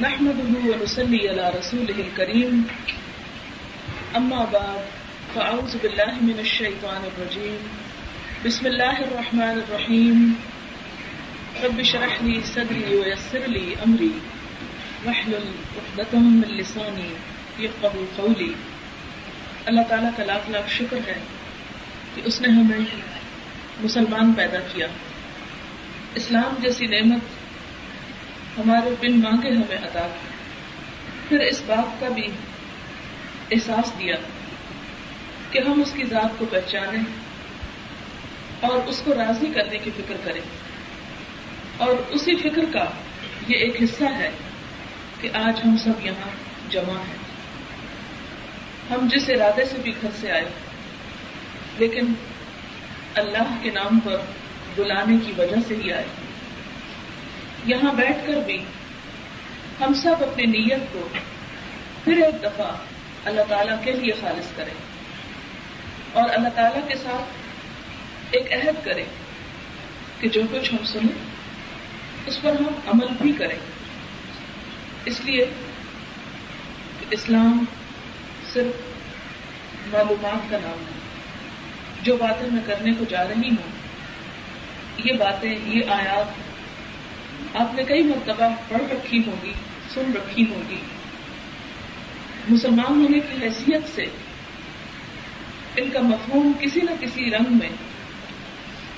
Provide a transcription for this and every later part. نحمده ونصلي على رسوله الكريم اما بعد فاعوذ بالله من الشيطان الرجيم بسم الله الرحمن الرحيم رب اشرح لي صدري ويسر لي امري واحلل عقدة من لساني يفقهوا قولي. اللہ تعالیٰ کا لاکھ لاکھ شکر ہے کہ اس نے ہمیں مسلمان پیدا کیا. اسلام جیسی نعمت ہمارے بن مانگے ہمیں عطا کی. پھر اس بات کا بھی احساس دیا کہ ہم اس کی ذات کو پہچانیں اور اس کو راضی کرنے کی فکر کریں, اور اسی فکر کا یہ ایک حصہ ہے کہ آج ہم سب یہاں جمع ہیں. ہم جس ارادے سے بھی گھر سے آئے, لیکن اللہ کے نام پر بلانے کی وجہ سے ہی آئے. یہاں بیٹھ کر بھی ہم سب اپنی نیت کو پھر ایک دفعہ اللہ تعالیٰ کے لیے خالص کریں اور اللہ تعالیٰ کے ساتھ ایک عہد کریں کہ جو کچھ ہم سنیں اس پر ہم عمل بھی کریں, اس لیے کہ اسلام صرف معلومات کا نام ہے. جو باتیں میں کرنے کو جا رہی ہوں, یہ باتیں, یہ آیات آپ نے کئی مرتبہ پڑھ رکھی ہوگی, سن رکھی ہوگی. مسلمان ہونے کی حیثیت سے ان کا مفہوم کسی نہ کسی رنگ میں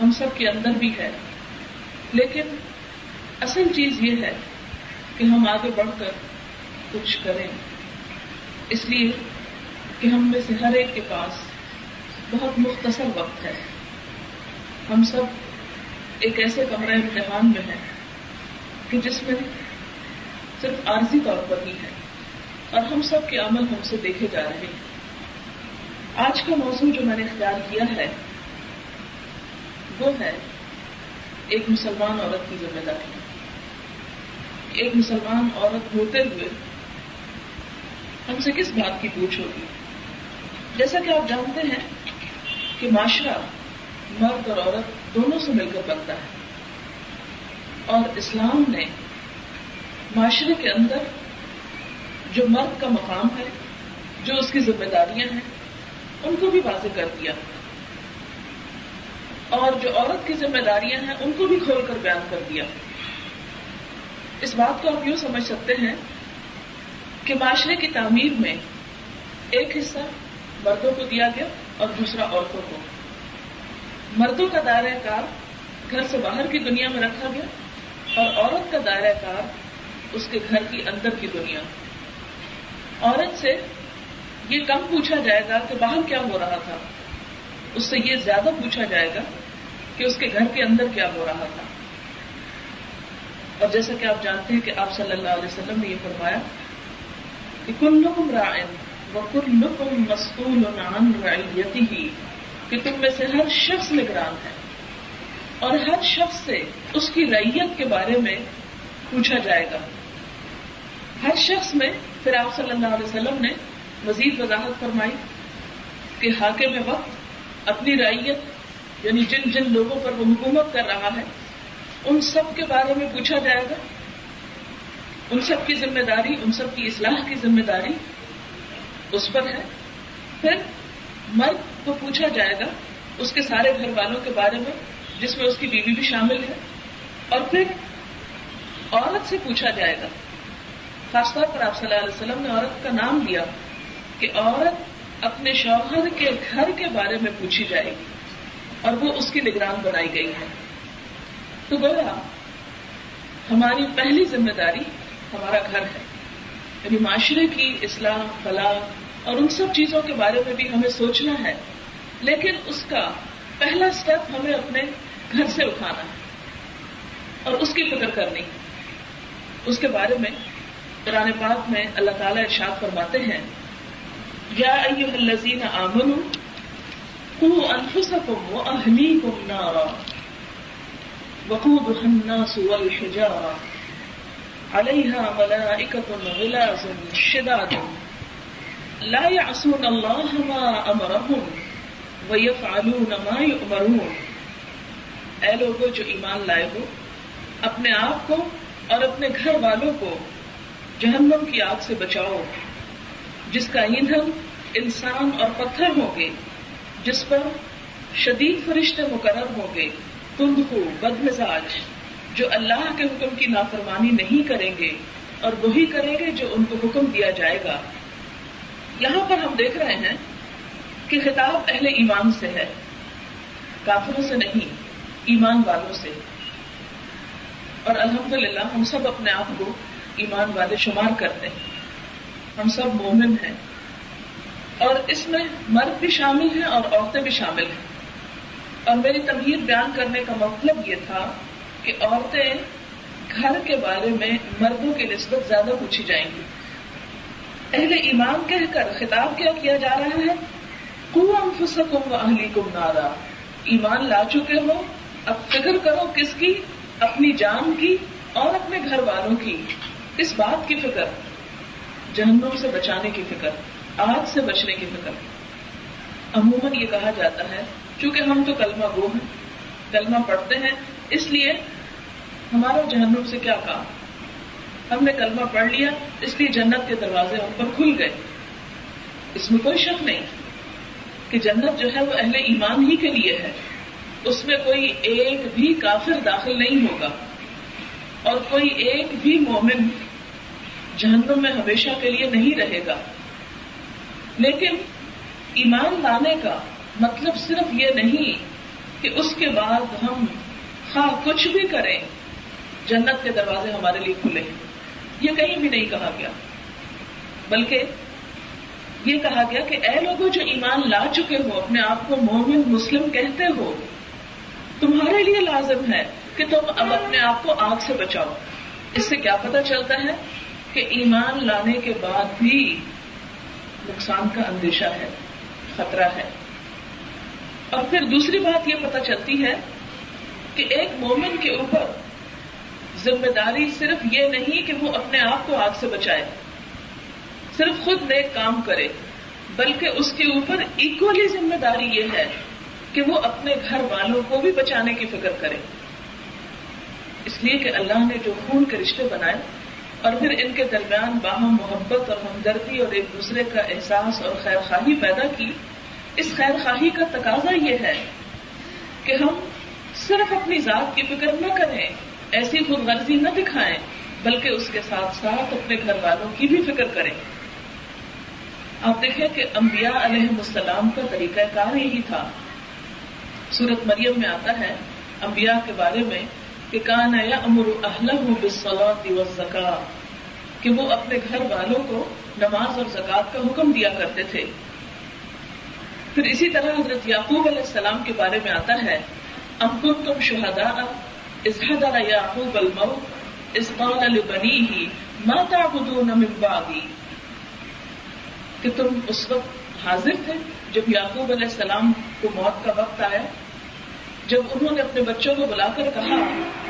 ہم سب کے اندر بھی ہے, لیکن اصل چیز یہ ہے کہ ہم آگے بڑھ کر کچھ کریں, اس لیے کہ ہم میں سے ہر ایک کے پاس بہت مختصر وقت ہے. ہم سب ایک ایسے کمرہ امتحان میں ہیں کہ جس میں صرف عارضی طور پر ہی ہے, اور ہم سب کے عمل ہم سے دیکھے جا رہے ہیں. آج کا موضوع جو میں نے اختیار کیا ہے وہ ہے ایک مسلمان عورت کی ذمہ داری. ایک مسلمان عورت ہوتے ہوئے ہم سے کس بات کی پوچھ ہوگی؟ جیسا کہ آپ جانتے ہیں کہ معاشرہ مرد اور عورت دونوں سے مل کر بنتا ہے, اور اسلام نے معاشرے کے اندر جو مرد کا مقام ہے, جو اس کی ذمہ داریاں ہیں, ان کو بھی واضح کر دیا, اور جو عورت کی ذمہ داریاں ہیں ان کو بھی کھول کر بیان کر دیا. اس بات کو آپ یوں سمجھ سکتے ہیں کہ معاشرے کی تعمیر میں ایک حصہ مردوں کو دیا گیا اور دوسرا عورتوں کو. مردوں کا دائرہ کار گھر سے باہر کی دنیا میں رکھا گیا, اور عورت کا دائرہ کار اس کے گھر کی اندر کی دنیا. عورت سے یہ کم پوچھا جائے گا کہ باہر کیا ہو رہا تھا, اس سے یہ زیادہ پوچھا جائے گا کہ اس کے گھر کے اندر کیا ہو رہا تھا. اور جیسا کہ آپ جانتے ہیں کہ آپ صلی اللہ علیہ وسلم نے یہ فرمایا کہ کلکم راعن وکلکم مسئول عن رعیتہ, کہ تم میں سے ہر شخص نگران ہے اور ہر شخص سے اس کی رعیت کے بارے میں پوچھا جائے گا. ہر شخص میں پھر آپ صلی اللہ علیہ وسلم نے مزید وضاحت فرمائی کہ حاکم وقت اپنی رعیت, یعنی جن جن لوگوں پر وہ حکومت کر رہا ہے, ان سب کے بارے میں پوچھا جائے گا. ان سب کی ذمہ داری, ان سب کی اصلاح کی ذمہ داری اس پر ہے. پھر مرد کو پوچھا جائے گا اس کے سارے گھر والوں کے بارے میں, جس میں اس کی بیوی بھی شامل ہے. اور پھر عورت سے پوچھا جائے گا, خاص طور پر آپ صلی اللہ علیہ وسلم نے عورت کا نام لیا کہ عورت اپنے شوہر کے گھر کے بارے میں پوچھی جائے گی, اور وہ اس کی نگران بنائی گئی ہے. تو گویا ہماری پہلی ذمہ داری ہمارا گھر ہے, یعنی معاشرے کی اصلاح, فلاح اور ان سب چیزوں کے بارے میں بھی ہمیں سوچنا ہے, لیکن اس کا پہلا سٹیپ ہمیں اپنے گھر سے اٹھانا ہے اور اس کی فکر کرنی. اس کے بارے میں قرآن پاک میں اللہ تعالیٰ ارشاد فرماتے ہیں, یا ایھا الذین آمنوا قوا انفسکم واہلیکم نارا وقودھا الناس والحجارہ علیہا ملائکۃ غلاظ شداد لا یعصون اللہ ما امرہم وَيَفْعَلُونَ مَا يُؤْمَرُونَ. اے لوگوں جو ایمان لائے ہو, اپنے آپ کو اور اپنے گھر والوں کو جہنم کی آگ سے بچاؤ جس کا ایندھن انسان اور پتھر ہوں گے، جس پر شدید فرشتے مقرر ہوں گے، تندخو بد مزاج، جو اللہ کے حکم کی نافرمانی نہیں کریں گے اور وہی کریں گے جو ان کو حکم دیا جائے گا۔ یہاں پر ہم دیکھ رہے ہیں کہ خطاب اہل ایمان سے ہے، کافروں سے نہیں، ایمان والوں سے۔ اور الحمدللہ ہم سب اپنے آپ کو ایمان والے شمار کرتے ہیں، ہم سب مومن ہیں، اور اس میں مرد بھی شامل ہیں اور عورتیں بھی شامل ہیں۔ اور میری تمہید بیان کرنے کا مطلب یہ تھا کہ عورتیں گھر کے بارے میں مردوں کی نسبت زیادہ پوچھی جائیں گی۔ اہل ایمان کہہ کر خطاب کیا جا رہا ہے؟ قوا انفسکم واہلیکم نارا، ایمان لا چکے ہو، اب فکر کرو کس کی؟ اپنی جان کی اور اپنے گھر والوں کی۔ اس بات کی فکر، جہنم سے بچانے کی فکر، آگ سے بچنے کی فکر۔ عموماً یہ کہا جاتا ہے چونکہ ہم تو کلمہ گو ہیں، کلمہ پڑھتے ہیں، اس لیے ہمارا جہنم سے کیا کام، ہم نے کلمہ پڑھ لیا، اس لیے جنت کے دروازے ہم پر کھل گئے۔ اس میں کوئی شک نہیں کہ جنت جو ہے وہ اہل ایمان ہی کے لیے ہے، اس میں کوئی ایک بھی کافر داخل نہیں ہوگا اور کوئی ایک بھی مومن جہنم میں ہمیشہ کے لیے نہیں رہے گا۔ لیکن ایمان لانے کا مطلب صرف یہ نہیں کہ اس کے بعد ہم خواہ کچھ بھی کریں جنت کے دروازے ہمارے لیے کھلے، یہ کہیں بھی نہیں کہا گیا، بلکہ یہ کہا گیا کہ اے لوگوں جو ایمان لا چکے ہو، اپنے آپ کو مومن مسلم کہتے ہو، تمہارے لیے لازم ہے کہ تم اب اپنے آپ کو آگ سے بچاؤ۔ اس سے کیا پتہ چلتا ہے کہ ایمان لانے کے بعد بھی نقصان کا اندیشہ ہے، خطرہ ہے۔ اور پھر دوسری بات یہ پتہ چلتی ہے کہ ایک مومن کے اوپر ذمہ داری صرف یہ نہیں کہ وہ اپنے آپ کو آگ سے بچائے، صرف خود نیک کام کرے، بلکہ اس کے اوپر ایکولی ذمہ داری یہ ہے کہ وہ اپنے گھر والوں کو بھی بچانے کی فکر کرے، اس لیے کہ اللہ نے جو خون کے رشتے بنائے اور پھر ان کے درمیان باہم محبت اور ہمدردی اور ایک دوسرے کا احساس اور خیر خواہی پیدا کی، اس خیر خواہی کا تقاضا یہ ہے کہ ہم صرف اپنی ذات کی فکر نہ کریں، ایسی خود غرضی نہ دکھائیں، بلکہ اس کے ساتھ ساتھ اپنے گھر والوں کی بھی فکر کریں۔ آپ دیکھیں کہ انبیاء علیہ السلام کا طریقہ کار یہی تھا۔ سورۃ مریم میں آتا ہے انبیاء کے بارے میں کہ کان یأمر اہلہ بالصلاۃ والزکاۃ، کہ وہ اپنے گھر والوں کو نماز اور زکوٰۃ کا حکم دیا کرتے تھے۔ پھر اسی طرح حضرت یعقوب علیہ السلام کے بارے میں آتا ہے ام کنتم شہداء اذ حضر یعقوب الموت اذ قال لبنیہ ما تعبدون من بعدی، کہ تم اس وقت حاضر تھے جب یعقوب علیہ السلام کو موت کا وقت آیا، جب انہوں نے اپنے بچوں کو بلا کر کہا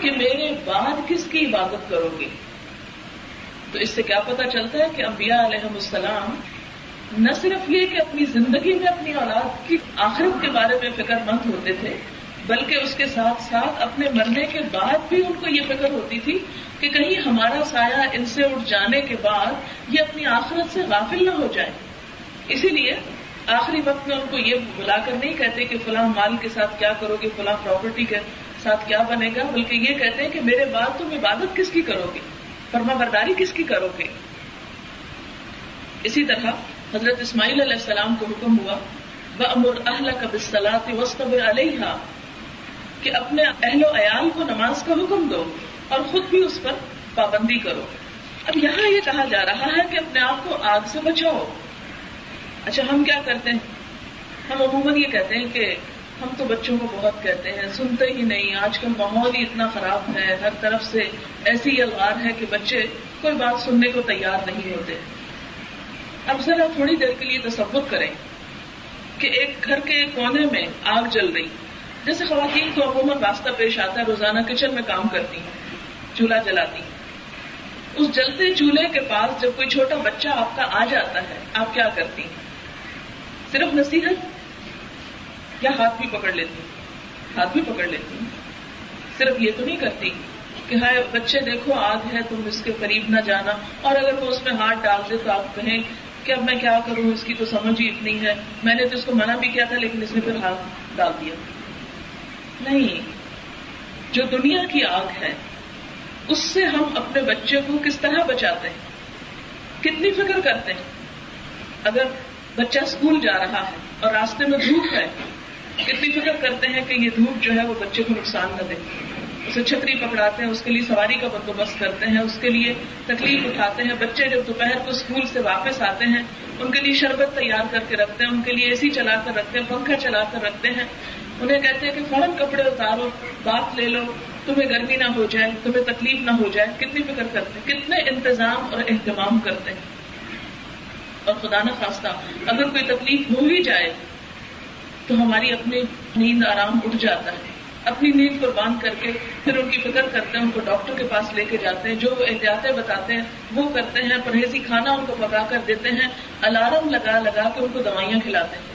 کہ میرے بعد کس کی عبادت کرو گے۔ تو اس سے کیا پتہ چلتا ہے کہ انبیاء علیہ السلام نہ صرف یہ کہ اپنی زندگی میں اپنی اولاد کی آخرت کے بارے میں فکر مند ہوتے تھے، بلکہ اس کے ساتھ ساتھ اپنے مرنے کے بعد بھی ان کو یہ فکر ہوتی تھی کہ کہیں ہمارا سایہ ان سے اٹھ جانے کے بعد یہ اپنی آخرت سے غافل نہ ہو جائے۔ اسی لیے آخری وقت میں ان کو یہ بلا کر نہیں کہتے کہ فلاں مال کے ساتھ کیا کرو گے، فلاں پراپرٹی کے ساتھ کیا بنے گا، بلکہ یہ کہتے ہیں کہ میرے بعد تم عبادت کس کی کرو گے، فرما برداری کس کی کرو گے۔ اسی طرح حضرت اسماعیل علیہ السلام کو حکم ہوا وَأَمُرْ أَهْلَكَ بِالصَّلَاةِ وَاصْطَبِرْ عَلَيْهَا، کہ اپنے اہل و عیال کو نماز کا حکم دو اور خود بھی اس پر پابندی کرو۔ اب یہاں یہ کہا جا رہا ہے کہ اپنے آپ کو آگ سے بچاؤ۔ اچھا ہم کیا کرتے ہیں؟ ہم عموماً یہ کہتے ہیں کہ ہم تو بچوں کو بہت کہتے ہیں، سنتے ہی نہیں، آج کل ماحول ہی اتنا خراب ہے، ہر طرف سے ایسی الغار ہے کہ بچے کوئی بات سننے کو تیار نہیں ہوتے۔ اب ذرا تھوڑی دیر کے لیے تصور کریں کہ ایک گھر کے کونے میں آگ جل رہی، جیسے خواتین کو عموماً راستہ پیش آتا ہے، روزانہ کچن میں کام کرتی ہیں، چولہا جلاتی ہیں۔ اس جلتے چولہے کے پاس جب کوئی چھوٹا بچہ آپ کا آ جاتا ہے، آپ کیا کرتی ہیں؟ صرف نصیحت یا ہاتھ بھی پکڑ لیتی ہیں؟ ہاتھ بھی پکڑ لیتی ہیں، صرف یہ تو نہیں کرتی کہ ہائے بچے دیکھو آگ ہے تم اس کے قریب نہ جانا, اور اگر وہ اس میں ہاتھ ڈال دے تو آپ کہیں کہ اب میں کیا کروں, اس کی تو سمجھ ہی اتنی ہے, میں نے تو اس کو منع بھی کیا تھا لیکن اس نے پھر ہاتھ ڈال دیا. نہیں, جو دنیا کی آگ ہے اس سے ہم اپنے بچے کو کس طرح بچاتے ہیں, کتنی فکر کرتے ہیں. اگر بچہ اسکول جا رہا ہے اور راستے میں دھوپ ہے, کتنی فکر کرتے ہیں کہ یہ دھوپ جو ہے وہ بچے کو نقصان نہ دے, اسے چھتری پکڑاتے ہیں, اس کے لیے سواری کا بندوبست کرتے ہیں, اس کے لیے تکلیف اٹھاتے ہیں. بچے جب دوپہر کو اسکول سے واپس آتے ہیں ان کے لیے شربت تیار کر کے رکھتے ہیں, ان کے لیے اے سی چلا کر رکھتے ہیں, پنکھا چلا کر رکھتے ہیں, انہیں کہتے ہیں کہ فوراً کپڑے اتارو, بات لے لو, تمہیں گرمی نہ ہو جائے, تمہیں تکلیف نہ ہو جائے. کتنی فکر کرتے ہیں, کتنے انتظام اور اہتمام کرتے ہیں. اور خدا نہ خواستہ اگر کوئی تکلیف ہو ہی جائے تو ہماری اپنی نیند آرام اٹھ جاتا ہے, اپنی نیند قربان کر کے پھر ان کی فکر کرتے ہیں, ان کو ڈاکٹر کے پاس لے کے جاتے ہیں, جو احتیاطیں بتاتے ہیں وہ کرتے ہیں, پرہیزی کھانا ان کو پکا کر دیتے ہیں, الارم لگا لگا کے ان کو دوائیاں کھلاتے ہیں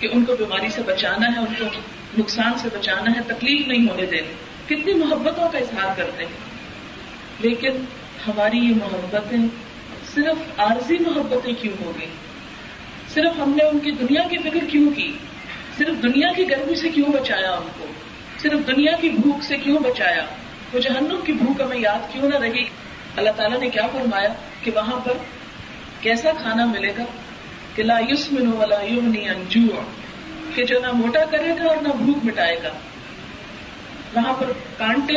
کہ ان کو بیماری سے بچانا ہے, ان کو نقصان سے بچانا ہے, تکلیف نہیں ہونے دیتے. کتنی محبتوں کا اظہار کرتے ہیں, لیکن ہماری یہ محبتیں صرف عارضی محبتیں کیوں ہو گئی؟ صرف ہم نے ان کی دنیا کی فکر کیوں کی؟ صرف دنیا کی گرمی سے کیوں بچایا ان کو؟ صرف دنیا کی بھوک سے کیوں بچایا؟ وہ جہنم کی بھوک ہمیں یاد کیوں نہ رہی؟ اللہ تعالیٰ نے کیا فرمایا کہ وہاں پر کیسا کھانا ملے گا کہ لا یسمن ولا یغنی عن جوع, کہ جو نہ موٹا کرے گا اور نہ بھوک مٹائے گا. وہاں پر کانٹے,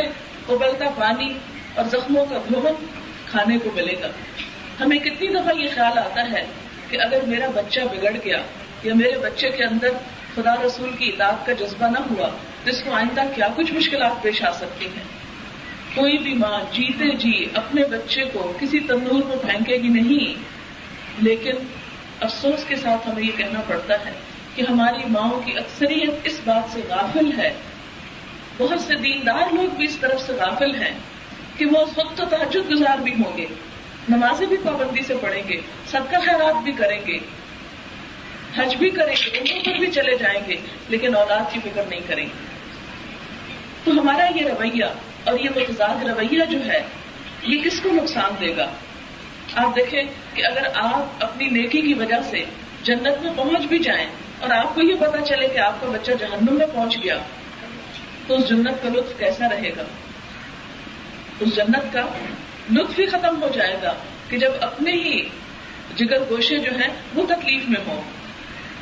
ابلتا پانی اور زخموں کا بھون کھانے کو ملے گا. ہمیں کتنی دفعہ یہ خیال آتا ہے کہ اگر میرا بچہ بگڑ گیا یا میرے بچے کے اندر خدا رسول کی اطاعت کا جذبہ نہ ہوا تو اس کو آئندہ کیا کچھ مشکلات پیش آ سکتی ہیں. کوئی بھی ماں جیتے جی اپنے بچے کو کسی تندور میں پھینکے گی نہیں, لیکن افسوس کے ساتھ ہمیں یہ کہنا پڑتا ہے کہ ہماری ماؤں کی اکثریت اس بات سے غافل ہے. بہت سے دیندار لوگ بھی اس طرف سے غافل ہیں کہ وہ خود تو تہجد گزار بھی ہوں گے, نمازیں بھی پابندی سے پڑھیں گے, صدقہ خیرات بھی کریں گے, حج بھی کریں گے, عمرے پر بھی چلے جائیں گے, لیکن اولاد کی فکر نہیں کریں گے. تو ہمارا یہ رویہ اور یہ متضاد رویہ جو ہے یہ کس کو نقصان دے گا؟ آپ دیکھیں کہ اگر آپ اپنی نیکی کی وجہ سے جنت میں پہنچ بھی جائیں اور آپ کو یہ پتا چلے کہ آپ کا بچہ جہنم میں پہنچ گیا تو اس جنت کا لطف کیسا رہے گا؟ اس جنت کا لطف ہی ختم ہو جائے گا کہ جب اپنے ہی جگر گوشے جو ہیں وہ تکلیف میں ہوں.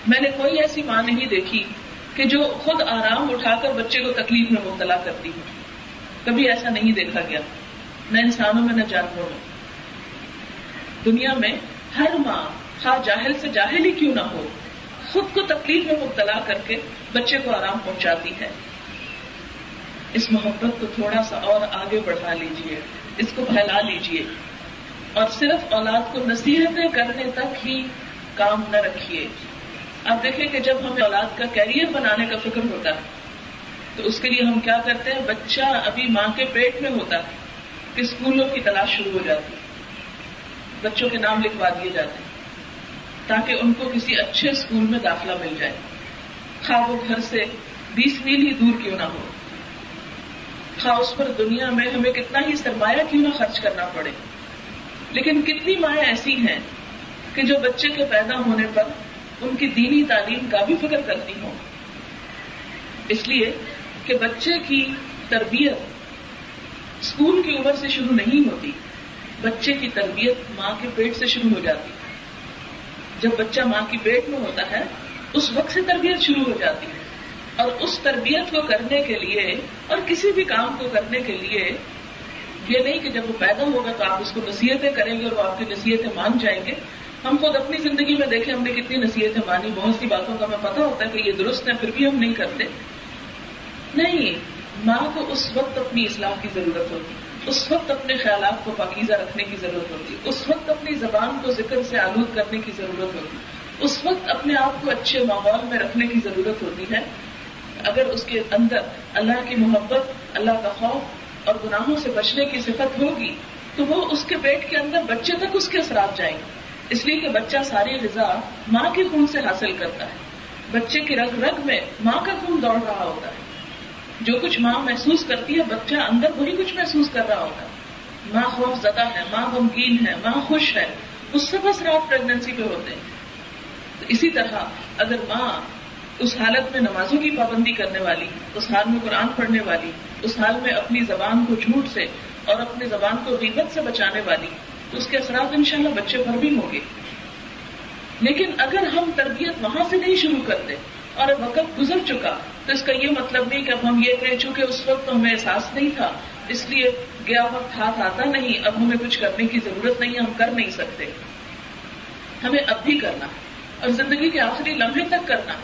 میں نے کوئی ایسی ماں نہیں دیکھی کہ جو خود آرام اٹھا کر بچے کو تکلیف میں مبتلا کرتی ہو, کبھی ایسا نہیں دیکھا گیا, نہ انسانوں میں نہ جانوروں میں. دنیا میں ہر ماں خواہ جاہل سے جاہل ہی کیوں نہ ہو خود کو تکلیف میں مبتلا کر کے بچے کو آرام پہنچاتی ہے. اس محبت کو تھوڑا سا اور آگے بڑھا لیجئے, اس کو پھیلا لیجئے, اور صرف اولاد کو نصیحتیں کرنے تک ہی کام نہ رکھیے. آپ دیکھیں کہ جب ہمیں اولاد کا کیریئر بنانے کا فکر ہوتا ہے تو اس کے لیے ہم کیا کرتے ہیں, بچہ ابھی ماں کے پیٹ میں ہوتا ہے کہ اسکولوں کی تلاش شروع ہو جاتی, بچوں کے نام لکھوا دیے جاتے ہیں تاکہ ان کو کسی اچھے اسکول میں داخلہ مل جائے, خواہ وہ گھر سے 20 میل ہی دور کیوں نہ ہو, خواہ اس پر دنیا میں ہمیں کتنا ہی سرمایہ کیوں نہ خرچ کرنا پڑے. لیکن کتنی مائیں ایسی ہیں کہ جو بچے کے پیدا ہونے پر ان کی دینی تعلیم کا بھی فکر کرتی ہوں, اس لیے کہ بچے کی تربیت اسکول کی عمر سے شروع نہیں ہوتی, بچے کی تربیت ماں کے پیٹ سے شروع ہو جاتی. جب بچہ ماں کی پیٹ میں ہوتا ہے اس وقت سے تربیت شروع ہو جاتی ہے, اور اس تربیت کو کرنے کے لیے اور کسی بھی کام کو کرنے کے لیے یہ نہیں کہ جب وہ پیدا ہوگا تو آپ اس کو نصیحتیں کریں گے اور وہ آپ کی نصیحتیں مان جائیں گے. ہم خود اپنی زندگی میں دیکھیں ہم نے کتنی نصیحتیں مانی, بہت سی باتوں کا ہمیں پتہ ہوتا ہے کہ یہ درست ہے پھر بھی ہم نہیں کرتے. نہیں, ماں کو اس وقت اپنی اصلاح کی ضرورت ہوتی, اس وقت اپنے خیالات کو پاکیزہ رکھنے کی ضرورت ہوتی, اس وقت اپنی زبان کو ذکر سے آلود کرنے کی ضرورت ہوتی, اس وقت اپنے آپ کو اچھے ماحول میں رکھنے کی ضرورت ہوتی ہے. اگر اس کے اندر اللہ کی محبت, اللہ کا خوف اور گناہوں سے بچنے کی صفت ہوگی تو وہ اس کے پیٹ کے اندر بچے تک اس کے اثرات جائیں گے, اس لیے کہ بچہ ساری غذا ماں کے خون سے حاصل کرتا ہے, بچے کی رگ رگ میں ماں کا خون دوڑ رہا ہوتا ہے. جو کچھ ماں محسوس کرتی ہے بچہ اندر وہی کچھ محسوس کر رہا ہوگا. ماں خوف زدہ ہے, ماں غمگین ہے, ماں خوش ہے, اس سے بس رات پریگننسی پہ ہوتے ہیں. تو اسی طرح اگر ماں اس حالت میں نمازوں کی پابندی کرنے والی, اس حال میں قرآن پڑھنے والی, اس حال میں اپنی زبان کو جھوٹ سے اور اپنی زبان کو غیبت سے بچانے والی, تو اس کے اثرات انشاءاللہ بچے پر بھی ہوں گے. لیکن اگر ہم تربیت وہاں سے نہیں شروع کرتے اور وقت گزر چکا تو اس کا یہ مطلب نہیں کہ اب ہم یہ کہہ چکے اس وقت تو ہمیں احساس نہیں تھا, اس لیے گیا وقت ہاتھ آتا نہیں, اب ہمیں کچھ کرنے کی ضرورت نہیں, ہم کر نہیں سکتے. ہمیں اب بھی کرنا اور زندگی کے آخری لمحے تک کرنا.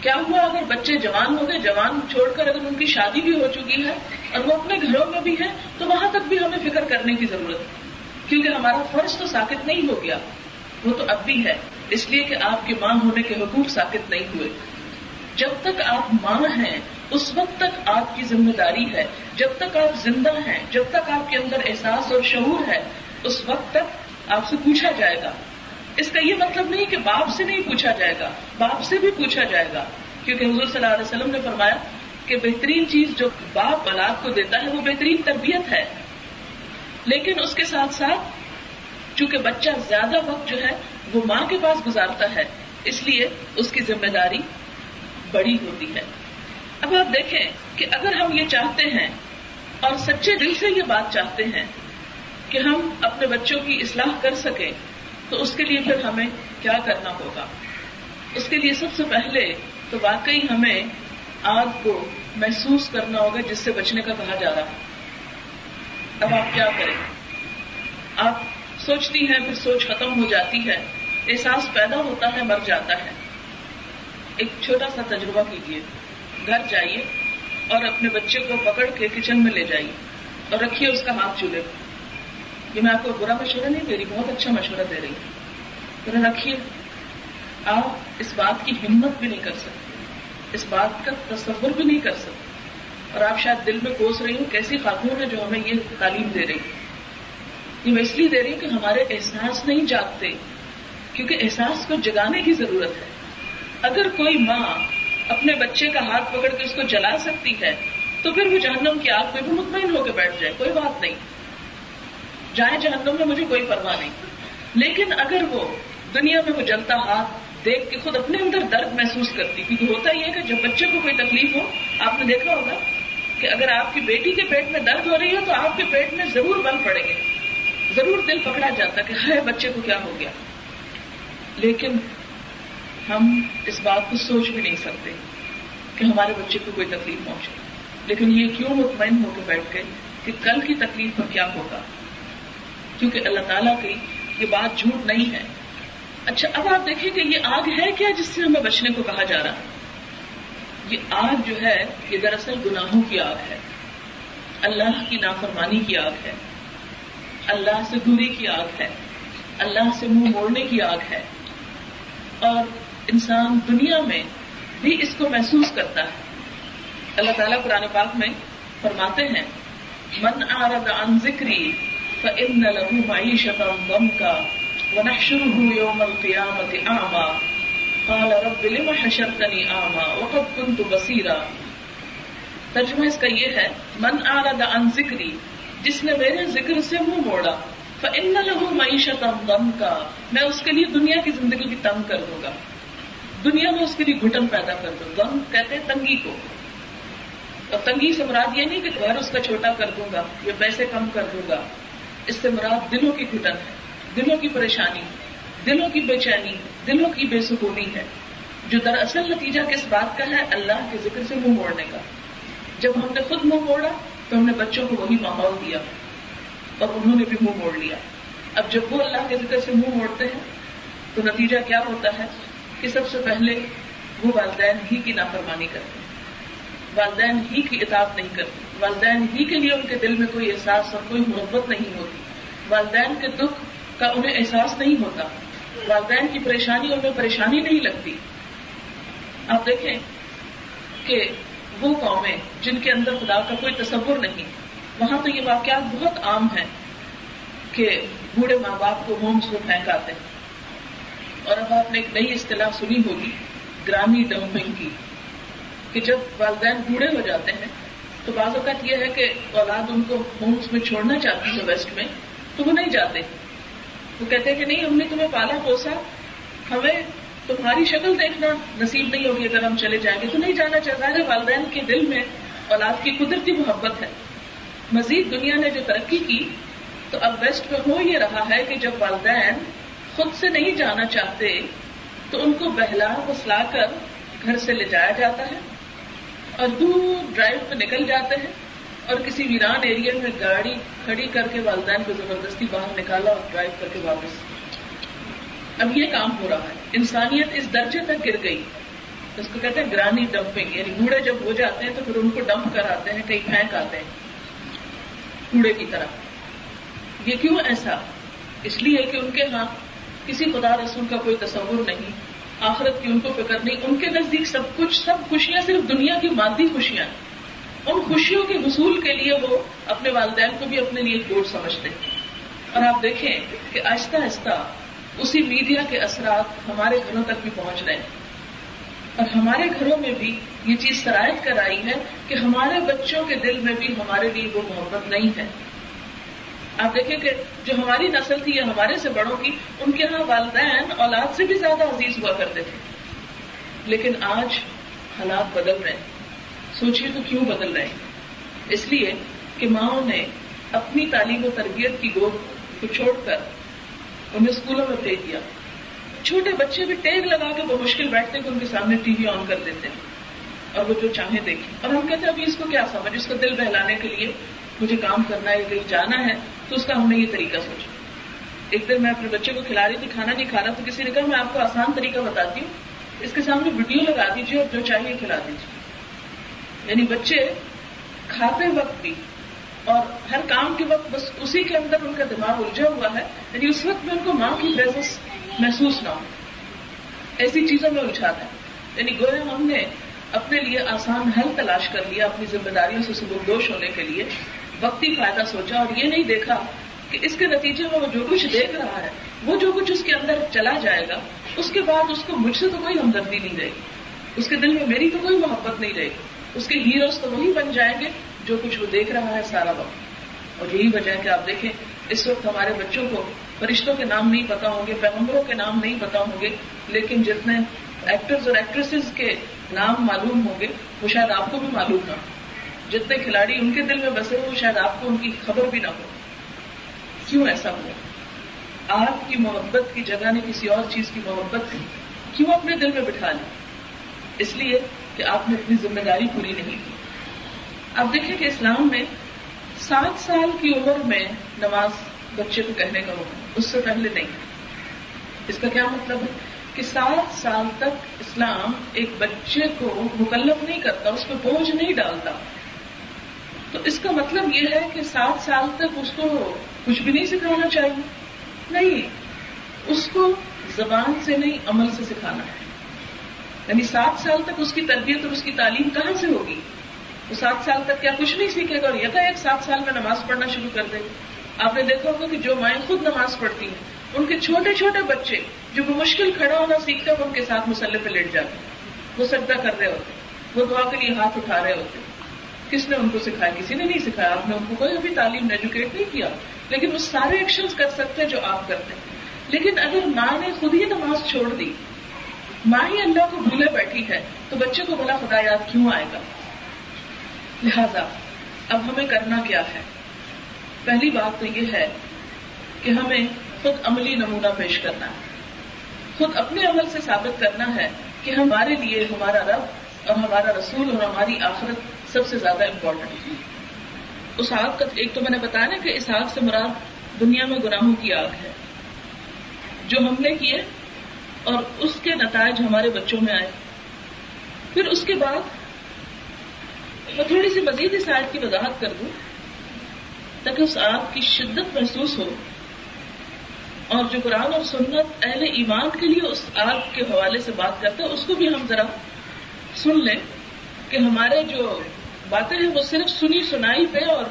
کیا ہوا اگر بچے جوان ہو گئے, جوان چھوڑ کر اگر ان کی شادی بھی ہو چکی ہے اور وہ اپنے گھروں میں بھی ہیں, تو وہاں تک بھی ہمیں فکر کرنے کی ضرورت ہے, کیونکہ ہمارا فرض تو ساکت نہیں ہو گیا, وہ تو اب بھی ہے, اس لیے کہ آپ کے ماں ہونے کے حقوق ساکت نہیں ہوئے. جب تک آپ ماں ہیں اس وقت تک آپ کی ذمہ داری ہے, جب تک آپ زندہ ہیں, جب تک آپ کے اندر احساس اور شعور ہے, اس وقت تک آپ سے پوچھا جائے گا. اس کا یہ مطلب نہیں کہ باپ سے نہیں پوچھا جائے گا, باپ سے بھی پوچھا جائے گا, کیونکہ حضور صلی اللہ علیہ وسلم نے فرمایا کہ بہترین چیز جو باپ اولاد کو دیتا ہے وہ بہترین تربیت ہے. لیکن اس کے ساتھ ساتھ چونکہ بچہ زیادہ وقت جو ہے وہ ماں کے پاس گزارتا ہے, اس لیے اس کی ذمہ داری بڑی ہوتی ہے. اب آپ دیکھیں کہ اگر ہم یہ چاہتے ہیں اور سچے دل سے یہ بات چاہتے ہیں کہ ہم اپنے بچوں کی اصلاح کر سکیں, تو اس کے لیے پھر ہمیں کیا کرنا ہوگا؟ اس کے لیے سب سے پہلے تو واقعی ہمیں آگ کو محسوس کرنا ہوگا جس سے بچنے کا کہا جا رہا ہے. اب آپ کیا کریں؟ آپ سوچتی ہیں, پھر سوچ ختم ہو جاتی ہے, احساس پیدا ہوتا ہے, مر جاتا ہے. ایک چھوٹا سا تجربہ کیجیے, گھر جائیے اور اپنے بچے کو پکڑ کے کچن میں لے جائیے اور رکھیے اس کا ہاتھ چولہے پر. یہ میں آپ کو برا مشورہ نہیں دے رہی, بہت اچھا مشورہ دے رہی ہوں. ذرا رکھیے, آپ اس بات کی ہمت بھی نہیں کر سکتے, اس بات کا تصور بھی نہیں کر سکتے, اور آپ شاید دل میں کوس رہی ہوں کیسی خاتون ہے جو ہمیں یہ تعلیم دے رہی ہے. یہ میں اس لیے دے رہی ہوں کہ ہمارے احساس نہیں جاگتے, کیونکہ احساس کو جگانے کی ضرورت ہے. اگر کوئی ماں اپنے بچے کا ہاتھ پکڑ کے اس کو جلا سکتی ہے تو پھر وہ جہنم کی آگ میں بھی مطمئن ہو کے بیٹھ جائے, کوئی بات نہیں, جائے جہنم میں, مجھے کوئی پرواہ نہیں. لیکن اگر وہ دنیا میں وہ جلتا ہاتھ دیکھ کے خود اپنے اندر درد محسوس کرتی, کیونکہ ہوتا یہ کہ جب بچے کو کوئی تکلیف ہو, آپ نے دیکھا ہوگا کہ اگر آپ کی بیٹی کے پیٹ میں درد ہو رہی ہو تو آپ کے پیٹ میں ضرور بل پڑیں گے, ضرور دل پکڑا جاتا کہ ہائے بچے کو کیا ہو گیا. لیکن ہم اس بات کو سوچ بھی نہیں سکتے کہ ہمارے بچے کو کوئی تکلیف پہنچے, لیکن یہ کیوں مطمئن ہو کے بیٹھ گئے کہ کل کی تکلیف پر کیا ہوگا, کیونکہ اللہ تعالیٰ کی یہ بات جھوٹ نہیں ہے. اچھا, اب آپ دیکھیں کہ یہ آگ ہے کیا جس سے ہمیں بچنے کو کہا جا رہا ہے؟ یہ آگ جو ہے یہ دراصل گناہوں کی آگ ہے, اللہ کی نافرمانی کی آگ ہے, اللہ سے دوری کی آگ ہے, اللہ سے منہ موڑنے کی آگ ہے. اور انسان دنیا میں بھی اس کو محسوس کرتا ہے. اللہ تعالیٰ قرآن پاک میں فرماتے ہیں من اعرض عن ذکری فإن له معيشة ضنكا ونحشره يوم القيامة أعمى قال رب لم حشرتني أعمى وقد كنت بصيرا. ترجمہ اس کا یہ ہے من أعرض عن ذكري, جس نے میرے ذکر سے منہ موڑا, فإن له معيشة ضنكا, میں اس کے لیے دنیا کی زندگی بھی تنگ کر دوں گا, دنیا میں اس کے لیے گھٹن پیدا کر دوں. غم کہتے ہیں تنگی کو, اور تنگی سے مراد یہ نہیں کہ گھر اس کا چھوٹا کر دوں گا یا پیسے کم کر دوں گا, اس سے مراد دلوں کی گھٹن ہے, دلوں کی پریشانی, دلوں کی بے چینی, دلوں کی بے سکونی ہے, جو دراصل نتیجہ کس بات کا ہے؟ اللہ کے ذکر سے منہ موڑنے کا. جب ہم نے خود منہ موڑا تو ہم نے بچوں کو وہی ماحول دیا اور انہوں نے بھی منہ موڑ لیا. اب جب وہ اللہ کے ذکر سے منہ موڑتے ہیں تو نتیجہ کیا ہوتا ہے کہ سب سے پہلے وہ والدین ہی کی نافرمانی کرتے ہیں, والدین ہی کی اطاعت نہیں کرتے, والدین ہی کے لیے ان کے دل میں کوئی احساس اور کوئی محبت نہیں ہوتی, والدین کے دکھ کا انہیں احساس نہیں ہوتا, والدین کی پریشانی انہیں پریشانی نہیں لگتی. آپ دیکھیں کہ وہ قومیں جن کے اندر خدا کا کوئی تصور نہیں, وہاں تو یہ واقعات بہت عام ہیں کہ بوڑھے ماں باپ کو ہومس میں پھینک آتے ہیں. اور اب آپ نے ایک نئی اصطلاح سنی ہوگی گرانی ڈمپنگ کی, کہ جب والدین بوڑھے ہو جاتے ہیں تو بعض اوقات یہ ہے کہ اولاد ان کو ہومس میں چھوڑنا چاہتی ہے ویسٹ میں، تو وہ نہیں جاتے، وہ کہتے ہیں کہ نہیں ہم نے تمہیں پالا پوسا، ہمیں تمہاری شکل دیکھنا نصیب نہیں ہوگی اگر ہم چلے جائیں گے، تو نہیں جانا چاہیے۔ والدین کے دل میں اولاد کی قدرتی محبت ہے۔ مزید دنیا نے جو ترقی کی تو اب ویسٹ میں ہو یہ رہا ہے کہ جب والدین خود سے نہیں جانا چاہتے تو ان کو بہلا پھسلا کر گھر سے لے جایا جاتا ہے اور دور ڈرائیو پہ نکل جاتے ہیں اور کسی ویران ایریا میں گاڑی کھڑی کر کے والدین کو زبردستی باہر نکالا اور ڈرائیو کر کے واپس۔ اب یہ کام ہو رہا ہے، انسانیت اس درجے تک گر گئی، اس کو کہتے ہیں گرانی ڈمپنگ، یعنی بوڑھے جب ہو جاتے ہیں تو پھر ان کو ڈمپ کراتے ہیں، کہیں پھینک آتے ہیں کوڑے کی طرح۔ یہ کیوں ایسا؟ اس لیے کہ ان کے ہاں کسی خدا رسول کا کوئی تصور نہیں، آخرت کی ان کو فکر نہیں، ان کے نزدیک سب کچھ، سب خوشیاں صرف دنیا کی مادی خوشیاں، ان خوشیوں کے حصول کے لیے وہ اپنے والدین کو بھی اپنے لیے ایک بوجھ سمجھتے ہیں۔ اور آپ دیکھیں کہ آہستہ آہستہ اسی میڈیا کے اثرات ہمارے گھروں تک بھی پہنچ رہے ہیں، اور ہمارے گھروں میں بھی یہ چیز سرایت کر آئی ہے کہ ہمارے بچوں کے دل میں بھی ہمارے لیے وہ محبت نہیں ہے۔ آپ دیکھیں کہ جو ہماری نسل تھی یا ہمارے سے بڑوں کی، ان کے ہاں والدین اولاد سے بھی زیادہ عزیز ہوا کرتے تھے، لیکن آج حالات بدل رہے ہیں۔ سوچیے تو کیوں بدل رہے ہیں؟ اس لیے کہ ماؤں نے اپنی تعلیم و تربیت کی گود کو چھوڑ کر انہیں اسکولوں میں بھیج دیا۔ چھوٹے بچے بھی ٹیگ لگا کے وہ مشکل بیٹھتے کہ ان کے سامنے ٹی وی آن کر دیتے ہیں اور وہ جو چاہیں دیکھیں، اور ہم کہتے ہیں ابھی اس کو کیا سمجھ، اس کو دل بہلانے کے لیے مجھے کام کرنا ہے، کہیں جانا ہے تو اس کا ہم نے یہ طریقہ سوچا۔ ایک دن میں اپنے بچے کو کھلا رہی تھی، کھانا نہیں کھا رہا، تو کسی نے کہا میں آپ کو آسان طریقہ بتاتی ہوں، اس کے سامنے ویڈیو لگا دیجیے اور جو چاہیے کھلا دیجیے۔ یعنی بچے کھاتے وقت بھی اور ہر کام کے وقت بس اسی کے اندر ان کا دماغ الجھا ہوا ہے، یعنی اس وقت میں ان کو ماں کی پریزنس محسوس نہ ہو، ایسی چیزوں میں الجھاتا ہے۔ یعنی گویا ہم نے اپنے لیے آسان حل تلاش کر لیا اپنی ذمہ داریوں سے سبکدوش ہونے کے لیے، وقتی فائدہ سوچا اور یہ نہیں دیکھا کہ اس کے نتیجے میں وہ جو کچھ دیکھ رہا ہے، وہ جو کچھ اس کے اندر چلا جائے گا، اس کے بعد اس کو مجھ سے تو کوئی ہمدردی نہیں رہے گی، اس کے دل میں میری تو کوئی محبت نہیں رہے گی، اس کے ہیروز تو وہی بن جائیں گے جو کچھ وہ دیکھ رہا ہے سارا وقت۔ اور یہی وجہ ہے کہ آپ دیکھیں اس وقت ہمارے بچوں کو فرشتوں کے نام نہیں پتا ہوں گے، پیغمبروں کے نام نہیں پتا ہوں گے، لیکن جتنے ایکٹرز اور ایکٹریسز کے نام معلوم ہوں گے وہ شاید آپ کو بھی معلوم نہ ہو، جتنے کھلاڑی ان کے دل میں بسے ہو شاید آپ کو ان کی خبر بھی نہ ہو۔ کیوں ایسا ہوا؟ آپ کی محبت کی جگہ نے کسی اور چیز کی محبت تھی، کیوں اپنے دل میں بٹھا لی؟ اس لیے کہ آپ نے اپنی ذمہ داری پوری نہیں کی۔ آپ دیکھیں کہ اسلام میں 7 سال کی عمر میں نماز بچے کو کہنے کا حکم، اس سے پہلے نہیں۔ اس کا کیا مطلب ہے کہ 7 سال تک اسلام ایک بچے کو مکلف نہیں کرتا، اس پہ بوجھ نہیں ڈالتا۔ تو اس کا مطلب یہ ہے کہ 7 سال تک اس کو کچھ بھی نہیں سکھانا چاہیے؟ نہیں، اس کو زبان سے نہیں عمل سے سکھانا ہے۔ یعنی 7 سال تک اس کی تربیت اور اس کی تعلیم کہاں سے ہوگی؟ وہ 7 سال تک کیا کچھ نہیں سیکھے گا اور یکا ایک 7 سال میں نماز پڑھنا شروع کر دے گا؟ آپ نے دیکھا ہوگا کہ جو مائیں خود نماز پڑھتی ہیں، ان کے چھوٹے چھوٹے بچے جو بمشکل کھڑا ہونا سیکھتے ہیں، وہ ان کے ساتھ مسلح پہ لیٹ جاتے ہیں، وہ سجدہ کر رہے ہوتے ہیں، وہ دعا کے لیے ہاتھ اٹھا رہے ہوتے ہیں۔ کس نے ان کو سکھایا؟ کسی نے نہیں سکھایا، آپ نے ان کو کوئی بھی تعلیم ایجوکیٹ نہیں کیا، لیکن وہ سارے ایکشنز کر سکتے ہیں جو آپ کرتے ہیں۔ لیکن اگر ماں نے خود ہی نماز چھوڑ دی، ماں ہی اللہ کو بھولے بیٹھی ہے، تو بچے کو بھلا خدا یاد کیوں آئے گا؟ لہذا اب ہمیں کرنا کیا ہے؟ پہلی بات تو یہ ہے کہ ہمیں خود عملی نمونہ پیش کرنا ہے، خود اپنے عمل سے ثابت کرنا ہے کہ ہمارے لیے ہمارا رب اور ہمارا رسول اور ہماری آخرت سب سے زیادہ امپورٹنٹ ہے۔ اسحاق کا ایک تو میں نے بتایا نا کہ اسحاق سے مراد دنیا میں گناہوں کی آگ ہے، جو ہم نے کیے اور اس کے نتائج ہمارے بچوں میں آئے۔ پھر اس کے بعد میں تھوڑی سی مزید اس آیت کی وضاحت کر دوں تاکہ اس آیت کی شدت محسوس ہو، اور جو قرآن اور سنت اہل ایمان کے لیے اس آیت کے حوالے سے بات کرتے ہیں، اس کو بھی ہم ذرا سن لیں کہ ہمارے جو باتیں ہیں وہ صرف سنی سنائی پہ اور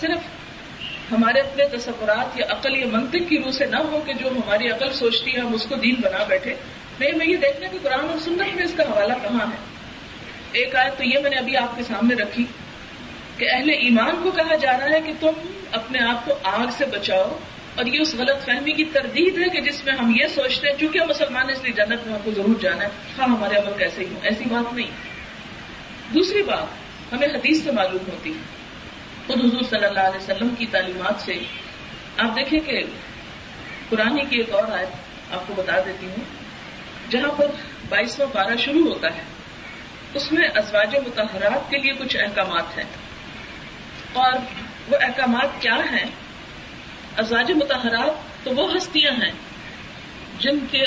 صرف ہمارے اپنے تصورات یا عقل یا منطق کی روح سے نہ ہو کہ جو ہماری عقل سوچتی ہے ہم اس کو دین بنا بیٹھے۔ نہیں، میں یہ دیکھنا کہ قرآن اور سنت میں اس کا حوالہ کہاں ہے۔ ایک آیت تو یہ میں نے ابھی آپ کے سامنے رکھی کہ اہل ایمان کو کہا جا رہا ہے کہ تم اپنے آپ کو آگ سے بچاؤ، اور یہ اس غلط فہمی کی تردید ہے کہ جس میں ہم یہ سوچتے ہیں چونکہ ہم مسلمان ہیں اس لیے جنت میں ہم کو ضرور جانا ہے، ہاں ہمارے عمل کیسے ہی ہوں، ایسی بات نہیں۔ دوسری بات ہمیں حدیث سے معلوم ہوتی ہے، خود حضور صلی اللہ علیہ وسلم کی تعلیمات سے۔ آپ دیکھیں کہ قرآن کی ایک اور آیت آپ کو بتا دیتی ہوں جہاں پر 22واں پارہ شروع ہوتا ہے، اس میں ازواج مطہرات کے لیے کچھ احکامات ہیں، اور وہ احکامات کیا ہیں؟ ازواج مطہرات تو وہ ہستیاں ہیں جن کے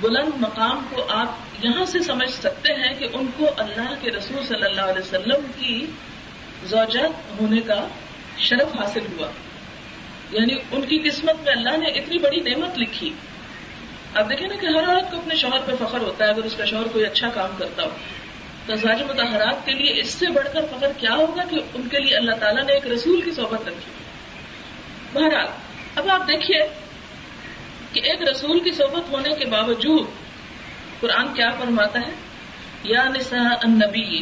بلند مقام کو آپ یہاں سے سمجھ سکتے ہیں کہ ان کو اللہ کے رسول صلی اللہ علیہ وسلم کی زوجات ہونے کا شرف حاصل ہوا، یعنی ان کی قسمت میں اللہ نے اتنی بڑی نعمت لکھی۔ آپ دیکھیں نا کہ ہر عورت کو اپنے شوہر پہ فخر ہوتا ہے اگر اس کا شوہر کوئی اچھا کام کرتا ہو، تو ازواج مطہرات کے لیے اس سے بڑھ کر فخر کیا ہوگا کہ ان کے لیے اللہ تعالیٰ نے ایک رسول کی صحبت رکھی۔ بہرحال اب آپ دیکھیے کہ ایک رسول کی صحبت ہونے کے باوجود قرآن کیا فرماتا ہے، یا نساء النبی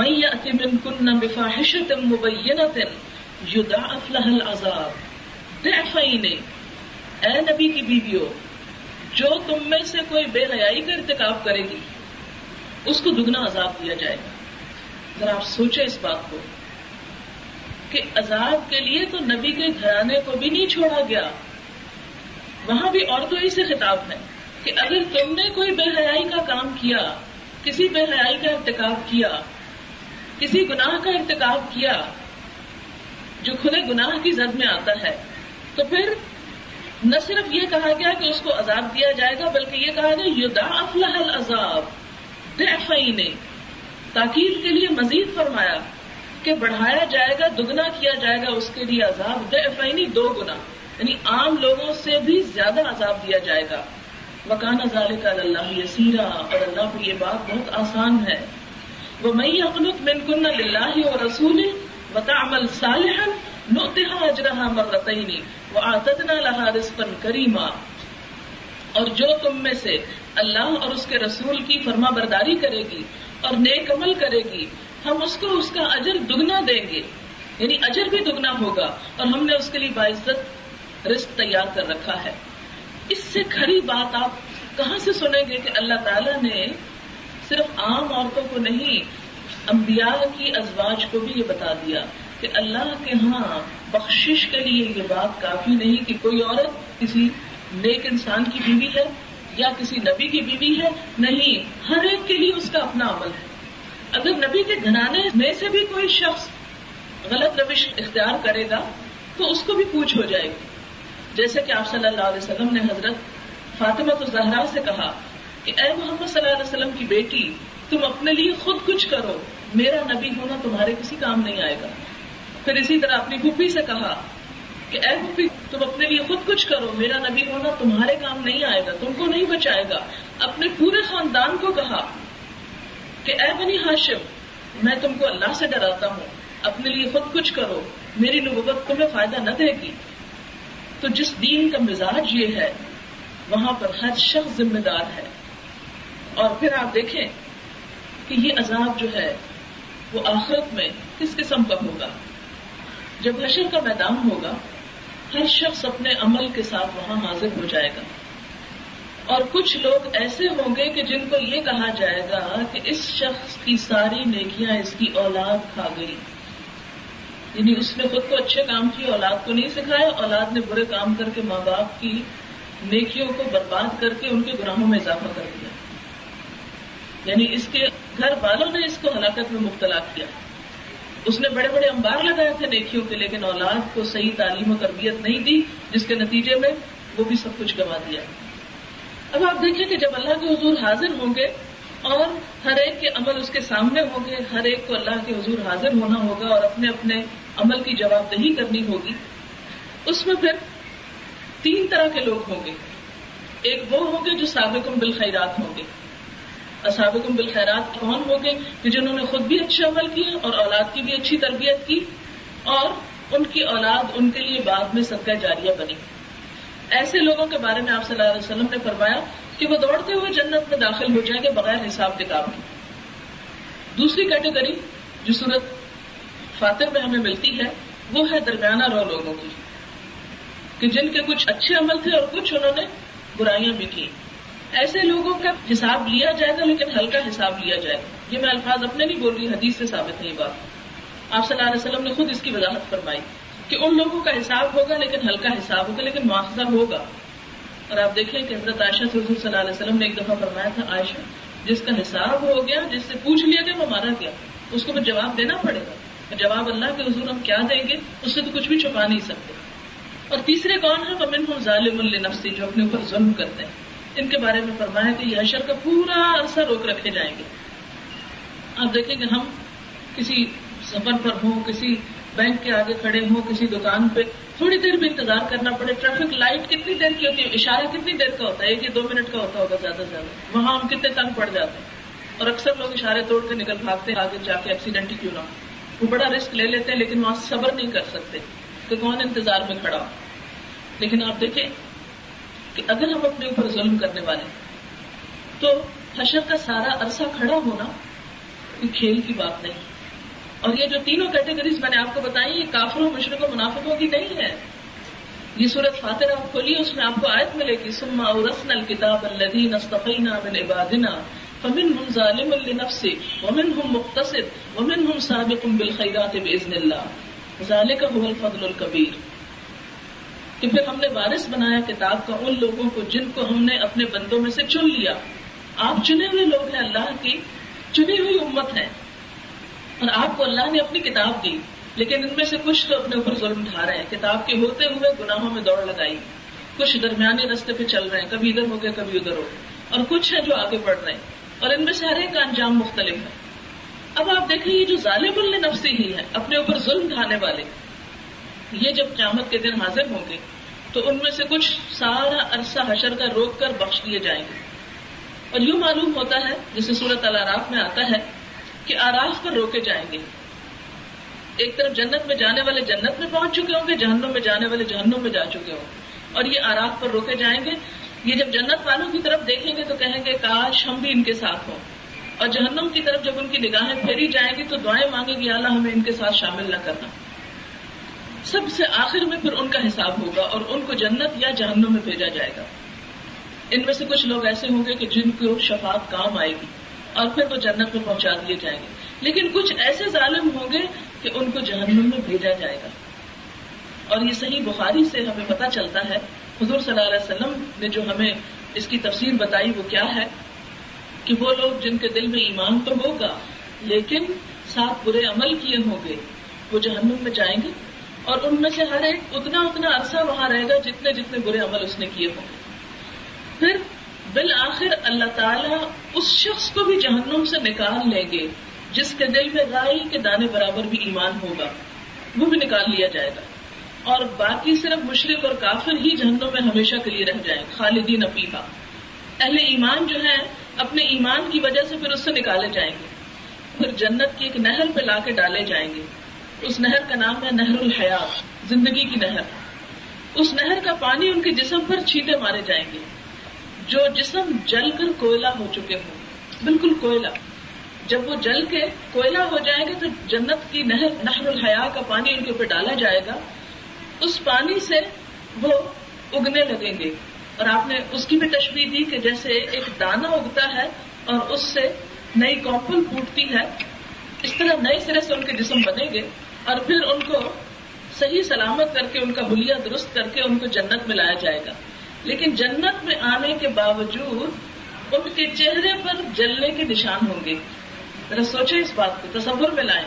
من یأت منکن بفاحشۃ مبینۃ یضاعف لها العذاب ضعفین، اے نبی کی بیویوں، جو تم میں سے کوئی بے حیائی کا ارتکاب کرے گی اس کو دگنا عذاب دیا جائے گا۔ ذرا آپ سوچیں اس بات کو کہ عذاب کے لیے تو نبی کے گھرانے کو بھی نہیں چھوڑا گیا، وہاں بھی عورتوں ہی سے خطاب ہے کہ اگر تم نے کوئی بے حیائی کا کام کیا، کسی بے حیائی کا ارتکاب کیا، کسی گناہ کا ارتکاب کیا جو کھلے گناہ کی زد میں آتا ہے، تو پھر نہ صرف یہ کہا گیا کہ اس کو عذاب دیا جائے گا، بلکہ یہ کہا گیا یضاعف لها العذاب ضعفین، تاکید کے لیے مزید فرمایا کہ بڑھایا جائے گا، دگنا کیا جائے گا اس کے لیے عذاب، ضعفین دو گنا، یعنی عام لوگوں سے بھی زیادہ عذاب دیا جائے گا۔ وکان ذالک علی اللہ یسیرا، اور اللہ کو یہ بات بہت آسان ہے۔ ومن یقنت منکن للہ ورسولہ وتعمل صالحا نؤتها اجرها مرتين واعتدنا لها رزقا کریما، اور جو تم میں سے اللہ اور اس کے رسول کی فرما برداری کرے گی اور نیک عمل کرے گی، ہم اس کو اس کا اجر دگنا دیں گے، یعنی اجر بھی دگنا ہوگا، اور ہم نے اس کے لیے باعزت رزق تیار کر رکھا ہے۔ اس سے کھری بات آپ کہاں سے سنیں گے کہ اللہ تعالیٰ نے صرف عام عورتوں کو نہیں، انبیاء کی ازواج کو بھی یہ بتا دیا کہ اللہ کے ہاں بخشش کے لیے یہ بات کافی نہیں کہ کوئی عورت کسی نیک انسان کی بیوی ہے یا کسی نبی کی بیوی ہے، نہیں، ہر ایک کے لیے اس کا اپنا عمل ہے۔ اگر نبی کے گھرانے میں سے بھی کوئی شخص غلط روش اختیار کرے گا تو اس کو بھی پوچھ ہو جائے گی، جیسے کہ آپ صلی اللہ علیہ وسلم نے حضرت فاطمہ الزہرا سے کہا کہ اے محمد صلی اللہ علیہ وسلم کی بیٹی، تم اپنے لیے خود کچھ کرو، میرا نبی ہونا تمہارے کسی کام نہیں آئے گا۔ پھر اسی طرح اپنی پھوپھی سے کہا کہ اے پھوپھی، تم اپنے لیے خود کچھ کرو، میرا نبی ہونا تمہارے کام نہیں آئے گا، تم کو نہیں بچائے گا۔ اپنے پورے خاندان کو کہا کہ اے بنی ہاشم، میں تم کو اللہ سے ڈراتا ہوں، اپنے لیے خود کچھ کرو، میری نبوت تمہیں فائدہ نہ دے گی۔ تو جس دین کا مزاج یہ ہے وہاں پر ہر شخص ذمہ دار ہے۔ اور پھر آپ دیکھیں کہ یہ عذاب جو ہے وہ آخرت میں کس قسم کا ہوگا، جب حشر کا میدان ہوگا ہر شخص اپنے عمل کے ساتھ وہاں حاضر ہو جائے گا، اور کچھ لوگ ایسے ہوں گے کہ جن کو یہ کہا جائے گا کہ اس شخص کی ساری نیکیاں اس کی اولاد کھا گئی، یعنی اس نے خود کو اچھے کام کی، اولاد کو نہیں سکھایا، اولاد نے برے کام کر کے ماں باپ کی نیکیوں کو برباد کر کے ان کے گناہوں میں اضافہ کر دیا، یعنی اس کے گھر والوں نے اس کو ہلاکت میں مبتلا کیا۔ اس نے بڑے بڑے انبار لگائے تھے نیکیوں کے، لیکن اولاد کو صحیح تعلیم و تربیت نہیں دی، جس کے نتیجے میں وہ بھی سب کچھ گنوا دیا۔ اب آپ دیکھیں کہ جب اللہ کے حضور حاضر ہوں گے اور ہر ایک کے عمل اس کے سامنے ہوں گے، ہر ایک کو اللہ کے حضور حاضر ہونا ہوگا اور اپنے اپنے عمل کی جواب دہی کرنی ہوگی۔ اس میں پھر 3 طرح کے لوگ ہوں گے، ایک وہ ہوں گے جو سابقم بالخیرات ہوں گے، اور سابقم بالخیرات کون ہوں گے؟ کہ جنہوں نے خود بھی اچھے عمل کیے اور اولاد کی بھی اچھی تربیت کی، اور ان کی اولاد ان کے لیے بعد میں صدقہ جاریہ بنی۔ ایسے لوگوں کے بارے میں آپ صلی اللہ علیہ وسلم نے فرمایا کہ وہ دوڑتے ہوئے جنت میں داخل ہو جائیں گے بغیر حساب کتاب کے۔ دوسری کیٹیگری جو سورۃ فاطر میں ہمیں ملتی ہے وہ ہے درمیانہ رو لوگوں کی، کہ جن کے کچھ اچھے عمل تھے اور کچھ انہوں نے برائیاں بھی کی. ایسے لوگوں کا حساب لیا جائے گا لیکن ہلکا حساب لیا جائے گا. یہ میں الفاظ اپنے نہیں بول رہی، حدیث سے ثابت ہے یہ بات. آپ صلی اللہ علیہ وسلم نے خود اس کی وضاحت فرمائی کہ ان لوگوں کا حساب ہوگا لیکن ہلکا حساب ہوگا، لیکن مواخذہ ہوگا. اور آپ دیکھیں کہ حضرت عائشہ سے حضور صلی اللہ علیہ وسلم نے ایک دفعہ فرمایا تھا، عائشہ جس کا حساب ہو گیا، جس سے پوچھ لیا گیا وہ ہمارا کیا، اس کو پھر جواب دینا پڑے گا. جواب اللہ کے حضور ہم کیا دیں گے، اس سے تو کچھ بھی چھپا نہیں سکتے. اور تیسرے کون ہیں؟ وَمِنْهُمْ ظَالِمٌ لِنَفْسِهِ، جو اپنے اوپر ظلم کرتے ہیں. ان کے بارے میں فرمایا کہ یہ حشر کا پورا عرصہ روک رکھے جائیں گے. آپ دیکھیں کہ ہم کسی سفر پر ہوں، کسی بینک کے آگے کھڑے ہوں، کسی دکان پہ، تھوڑی دیر بھی انتظار کرنا پڑے. ٹریفک لائٹ کتنی دیر کی ہوتی ہے، اشارہ کتنی دیر کا ہوتا ہے، 1 یا 2 منٹ کا ہوتا ہوگا زیادہ سے زیادہ. وہاں ہم کتنے تنگ پڑ جاتے ہیں، اور اکثر لوگ اشارے توڑ کے نکل بھاگتے ہیں، آگے جا کے ایکسیڈنٹ ہی کیوں نہ ہو. وہ بڑا رسک لے لیتے ہیں لیکن وہاں صبر نہیں کر سکتے کہ کون انتظار میں کھڑا ہو. لیکن آپ دیکھیں کہ اگر ہم اپنے اوپر ظلم کرنے والے ہیں تو حشر کا سارا عرصہ کھڑا ہونا کوئی کھیل کی بات نہیں. اور یہ جو تینوں کیٹیگریز میں نے آپ کو بتائی، یہ کافروں، مشرکوں، منافقوں کی نہیں ہے. یہ سورۃ فاطر آپ کھولیے، اس میں آپ کو آیت ملے گی، ثم اورثنا الکتاب الذین اصطفینا من عبادنا فمنہم ظالم لنفسہ ومنہم مقتصد ومنہم سابق بالخیرات باذن اللہ ذالک ھو الفضل الکبیر. کہ پھر ہم نے وارث بنایا کتاب کا ان لوگوں کو جن کو ہم نے اپنے بندوں میں سے چن لیا. آپ چنے ہوئے لوگ ہیں، اللہ کی چنی ہوئی امت ہیں، اور آپ کو اللہ نے اپنی کتاب دی. لیکن ان میں سے کچھ تو اپنے اوپر ظلم ڈھا رہے ہیں، کتاب کے ہوتے ہوئے گناہوں میں دوڑ لگائی. کچھ درمیانی رستے پہ چل رہے ہیں، کبھی ادھر ہو گئے کبھی ادھر ہو گئے، اور کچھ ہیں جو آگے بڑھ رہے ہیں، اور ان میں سے ہر ایک کا انجام مختلف ہے. اب آپ دیکھیں یہ جو ظالم لنفسہ ہی ہے، اپنے اوپر ظلم ڈھانے والے، یہ جب قیامت کے دن حاضر ہوں گے تو ان میں سے کچھ سارا عرصہ حشر کا روک کر بخش دیے جائیں گے. اور یوں معلوم ہوتا ہے، جسے سورۃ الاعراف میں آتا ہے، کہ اعراف پر روکے جائیں گے. ایک طرف جنت میں جانے والے جنت میں پہنچ چکے ہوں گے، جہنم میں جانے والے جہنم میں جا چکے ہوں گے، اور یہ اعراف پر روکے جائیں گے. یہ جب جنت والوں کی طرف دیکھیں گے تو کہیں گے کاش ہم بھی ان کے ساتھ ہوں، اور جہنم کی طرف جب ان کی نگاہیں پھیری جائیں گی تو دعائیں مانگیں گے یا اللہ ہمیں ان کے ساتھ شامل نہ کرنا. سب سے آخر میں پھر ان کا حساب ہوگا اور ان کو جنت یا جہنم میں بھیجا جائے گا. ان میں سے کچھ لوگ ایسے ہوں گے کہ جن کو شفاعت کام آئے گی اور پھر وہ جنت میں پہنچا دیے جائیں گے، لیکن کچھ ایسے ظالم ہوں گے کہ ان کو جہنم میں بھیجا جائے گا. اور یہ صحیح بخاری سے ہمیں پتہ چلتا ہے. حضور صلی اللہ علیہ وسلم نے جو ہمیں اس کی تفسیر بتائی وہ کیا ہے، کہ وہ لوگ جن کے دل میں ایمان تو ہوگا لیکن ساتھ برے عمل کیے ہوں گے، وہ جہنم میں جائیں گے. اور ان میں سے ہر ایک اتنا اتنا عرصہ وہاں رہے گا جتنے جتنے برے عمل اس نے کیے ہوں گے. پھر بالآخر اللہ تعالیٰ اس شخص کو بھی جہنم سے نکال لیں گے جس کے دل میں رائی کے دانے برابر بھی ایمان ہوگا، وہ بھی نکال لیا جائے گا. اور باقی صرف مشرک اور کافر ہی جہنم میں ہمیشہ کے لیے رہ جائیں گے، خالدین فیہا. اہل ایمان جو ہیں اپنے ایمان کی وجہ سے پھر اس سے نکالے جائیں گے، پھر جنت کی ایک نہر پہ لا کے ڈالے جائیں گے. اس نہر کا نام ہے نہر الحیات، زندگی کی نہر. اس نہر کا پانی ان کے جسم پر چھینٹے مارے جائیں گے، جو جسم جل کر کوئلہ ہو چکے ہوں، بالکل کوئلہ. جب وہ جل کے کوئلہ ہو جائیں گے تو جنت کی نہر نہر الحیات کا پانی ان کے اوپر ڈالا جائے گا. اس پانی سے وہ اگنے لگیں گے. اور آپ نے اس کی بھی تشبیہ دی کہ جیسے ایک دانہ اگتا ہے اور اس سے نئی کونپل پھوٹتی ہے، اس طرح نئے سرے سے ان کے جسم بنیں گے. اور پھر ان کو صحیح سلامت کر کے، ان کا حلیہ درست کر کے ان کو جنت میں لایا جائے گا. لیکن جنت میں آنے کے باوجود ان کے چہرے پر جلنے کے نشان ہوں گے. ذرا سوچیں اس بات کو، تصور میں لائیں.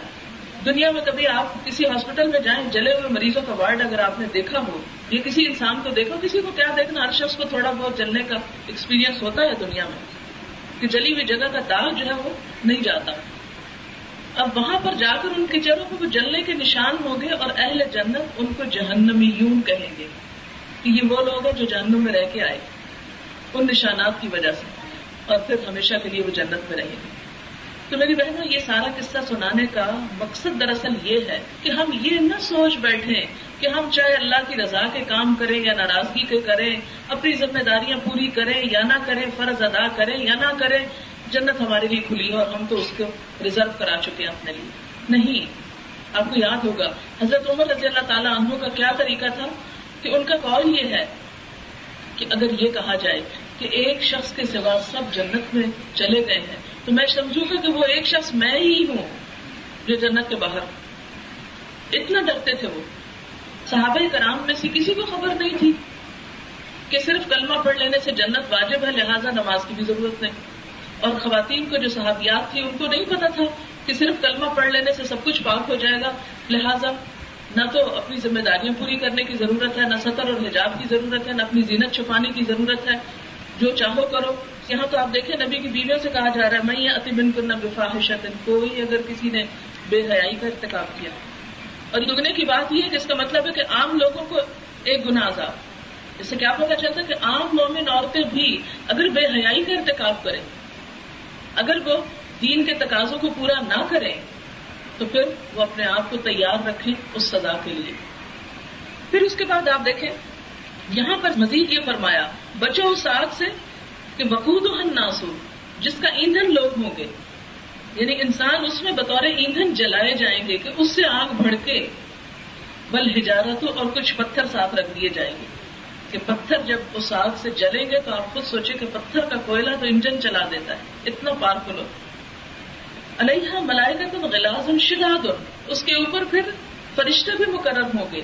دنیا میں کبھی آپ کسی ہاسپٹل میں جائیں، جلے ہوئے مریضوں کا وارڈ اگر آپ نے دیکھا ہو، یا کسی انسان کو دیکھا، کسی کو کیا دیکھنا، ہر شخص کو تھوڑا بہت جلنے کا ایکسپیرینس ہوتا ہے دنیا میں، کہ جلی ہوئی جگہ کا داغ جو ہے وہ نہیں جاتا. اب وہاں پر جا کر ان کے چہروں پر وہ جلنے کے نشان ہوں گے، اور اہل جنت ان کو جہنمیون کہیں گے، کہ یہ وہ لوگ ہیں جو جہنم میں رہ کے آئے ان نشانات کی وجہ سے، اور پھر ہمیشہ کے لیے وہ جنت میں رہیں گے. تو میری بہنوں، یہ سارا قصہ سنانے کا مقصد دراصل یہ ہے کہ ہم یہ نہ سوچ بیٹھیں کہ ہم چاہے اللہ کی رضا کے کام کریں یا ناراضگی کے کریں، اپنی ذمہ داریاں پوری کریں یا نہ کریں، فرض ادا کریں یا نہ کریں، جنت ہمارے لیے کھلی ہے اور ہم تو اس کو ریزرو کرا چکے ہیں اپنے لیے. نہیں, آپ کو یاد ہوگا حضرت عمر رضی اللہ تعالیٰ عنہ کا کیا طریقہ تھا کہ ان کا قول یہ ہے کہ اگر یہ کہا جائے کہ ایک شخص کے سوا سب جنت میں چلے گئے ہیں تو میں سمجھوں گا کہ وہ ایک شخص میں ہی ہوں جو جنت کے باہر. اتنا ڈرتے تھے وہ. صحابہ کرام میں سے کسی کو خبر نہیں تھی کہ صرف کلمہ پڑھ لینے سے جنت واجب ہے, لہٰذا نماز کی بھی ضرورت نہیں. اور خواتین کو جو صحابیات تھی ان کو نہیں پتا تھا کہ صرف کلمہ پڑھ لینے سے سب کچھ پاک ہو جائے گا, لہٰذا نہ تو اپنی ذمہ داریاں پوری کرنے کی ضرورت ہے, نہ ستر اور حجاب کی ضرورت ہے, نہ اپنی زینت چھپانے کی ضرورت ہے, جو چاہو کرو. یہاں تو آپ دیکھیں نبی کی بیویوں سے کہا جا رہا ہے, میں یہ اتبن کرنا بفاحشت, کوئی اگر کسی نے بے حیائی کا ارتکاب کیا. اور دگنے کی بات یہ ہے کہ اس کا مطلب ہے کہ عام لوگوں کو ایک گناہ عذاب. اس سے کیا پتا چلتا ہے کہ عام مومن عورتیں بھی اگر بے حیائی کا ارتکاب کریں, اگر وہ دین کے تقاضوں کو پورا نہ کریں, تو پھر وہ اپنے آپ کو تیار رکھیں اس سزا کے لیے. پھر اس کے بعد آپ دیکھیں یہاں پر مزید یہ فرمایا, بچو اس آگ سے کہ وقودھا الناس, جس کا ایندھن لوگ ہوں گے, یعنی انسان اس میں بطور ایندھن جلائے جائیں گے کہ اس سے آگ بھڑکے. بالحجارۃ, اور کچھ پتھر ساتھ رکھ دیے جائیں گے کہ پتھر جب اس آگ سے جلیں گے تو آپ خود سوچیں کہ پتھر کا کوئلہ تو انجن چلا دیتا ہے, اتنا پاورفل ہو. علیہا ملائکۃ غلاظ شداد, اس کے اوپر پھر فرشتے بھی مقرر ہوں گے.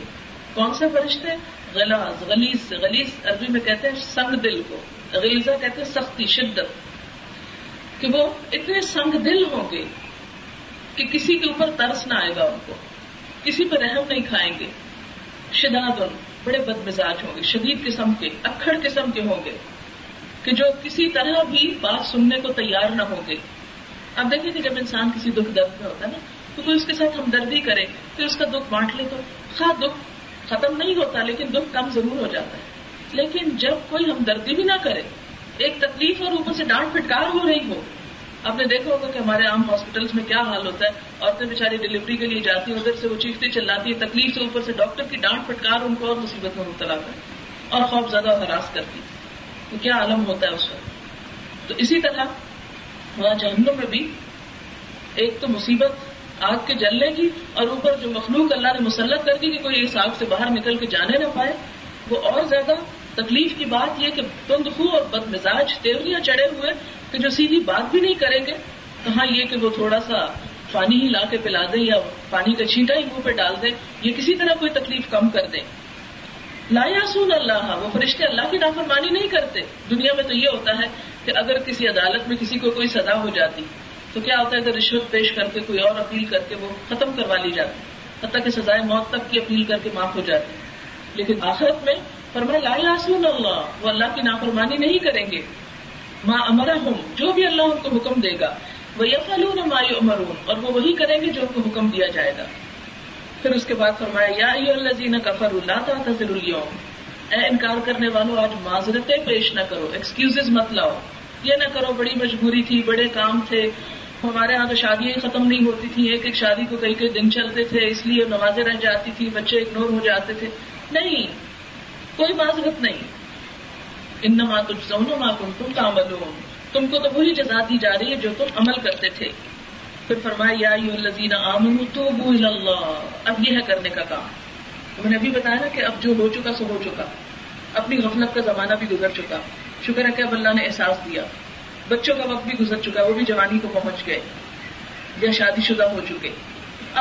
کون سے فرشتے؟ غلاظ, غلیظ سے, غلیظ عربی میں کہتے ہیں سنگ دل کو, غلیظہ کہتے ہیں سختی, شدت, کہ وہ اتنے سنگ دل ہوں گے کہ کسی کے اوپر ترس نہ آئے گا ان کو, کسی پر رحم نہیں کھائیں گے. شداد, بڑے بد مزاج ہوں گے, شدید قسم کے, اکھڑ قسم کے ہوں گے, کہ جو کسی طرح بھی بات سننے کو تیار نہ ہوں گے. آپ دیکھیں کہ جب انسان کسی دکھ درد میں ہوتا ہے نا, تو کوئی اس کے ساتھ ہمدردی کرے, پھر اس کا دکھ بانٹ لے تو خواہ دکھ ختم نہیں ہوتا لیکن دکھ کم ضرور ہو جاتا ہے. لیکن جب کوئی ہمدردی بھی نہ کرے, ایک تکلیف اور اوپر سے ڈانٹ پھٹکار ہو رہی ہو. آپ نے دیکھا ہوگا کہ ہمارے عام ہاسپٹلس میں کیا حال ہوتا ہے, عورتیں بیچاری ڈیلیوری کے لیے جاتی ہیں, ادھر سے وہ چیختی چلاتی ہے, تکلیف سے اوپر سے ڈاکٹر کی ڈانٹ پھٹکار ان کو اور مصیبت میں مبتلا کرتی اور خوف زدہ ہراس کرتی, تو کیا عالم ہوتا ہے اس وقت. تو اسی طرح وہاں جہنم میں بھی ایک تو مصیبت آگ کے جلنے کی, اور اوپر جو مخلوق اللہ نے مسلط کر دی کہ کوئی اس آگ سے باہر نکل کے جانے نہ پائے, وہ اور زیادہ تکلیف کی بات یہ کہ تندخو اور بد مزاج تیوریاں چڑھے ہوئے کہ جو سیدھی بات بھی نہیں کریں گے. تو ہاں یہ کہ وہ تھوڑا سا پانی ہی لا کے پلا دیں یا پانی کا چھینٹا ہی منہ پہ ڈال دیں, یہ کسی طرح کوئی تکلیف کم کر دیں. لا یعصون اللہ, وہ فرشتے اللہ کی نافرمانی نہیں کرتے. دنیا میں تو یہ ہوتا ہے کہ اگر کسی عدالت میں کسی کو کوئی سزا ہو جاتی تو کیا ہوتا ہے کہ رشوت پیش کر کے کوئی اور اپیل کر کے وہ ختم کروا لی جاتی, حتیٰ کہ سزائے موت تک کی اپیل کر کے معاف ہو جاتی. لیکن آخرت میں فرمایا لا یعصون اللہ, وہ اللہ کی نافرمانی نہیں کریں گے. ما امرہم, جو بھی اللہ ان کو حکم دے گا. ویفعلون ما یؤمرون, اور وہ وہی کریں گے جو ان کو حکم دیا جائے گا. پھر اس کے بعد فرمایا یا ایھا الذین کفروا لا تعتذروا الیوم, اے انکار کرنے والوں آج معذرتیں پیش نہ کرو, ایکسکیوزز مت لاؤ, یہ نہ کرو بڑی مجبوری تھی, بڑے کام تھے, ہمارے ہاں تو شادیاں ہی ختم نہیں ہوتی تھیں, ایک ایک شادی کو کئی کئی دن چلتے تھے, اس لیے نمازیں رہ جاتی تھیں, بچے اگنور ہو جاتے تھے. نہیں, کوئی معذرت نہیں. انما تجزون ما کنتم تعملون, تم کو تو وہی جزا دی جا رہی ہے جو تم عمل کرتے تھے. پھر فرمایا یا ایھا الذین آمنوا توبوا الی اللہ, اب یہ ہے کرنے کا کام. میں نے ابھی بتایا نا کہ اب جو ہو چکا سو ہو چکا, اپنی غفلت کا زمانہ بھی گزر چکا, شکر ہے کہ اب اللہ نے احساس دیا. بچوں کا وقت بھی گزر چکا, وہ بھی جوانی کو پہنچ گئے یا شادی شدہ ہو چکے.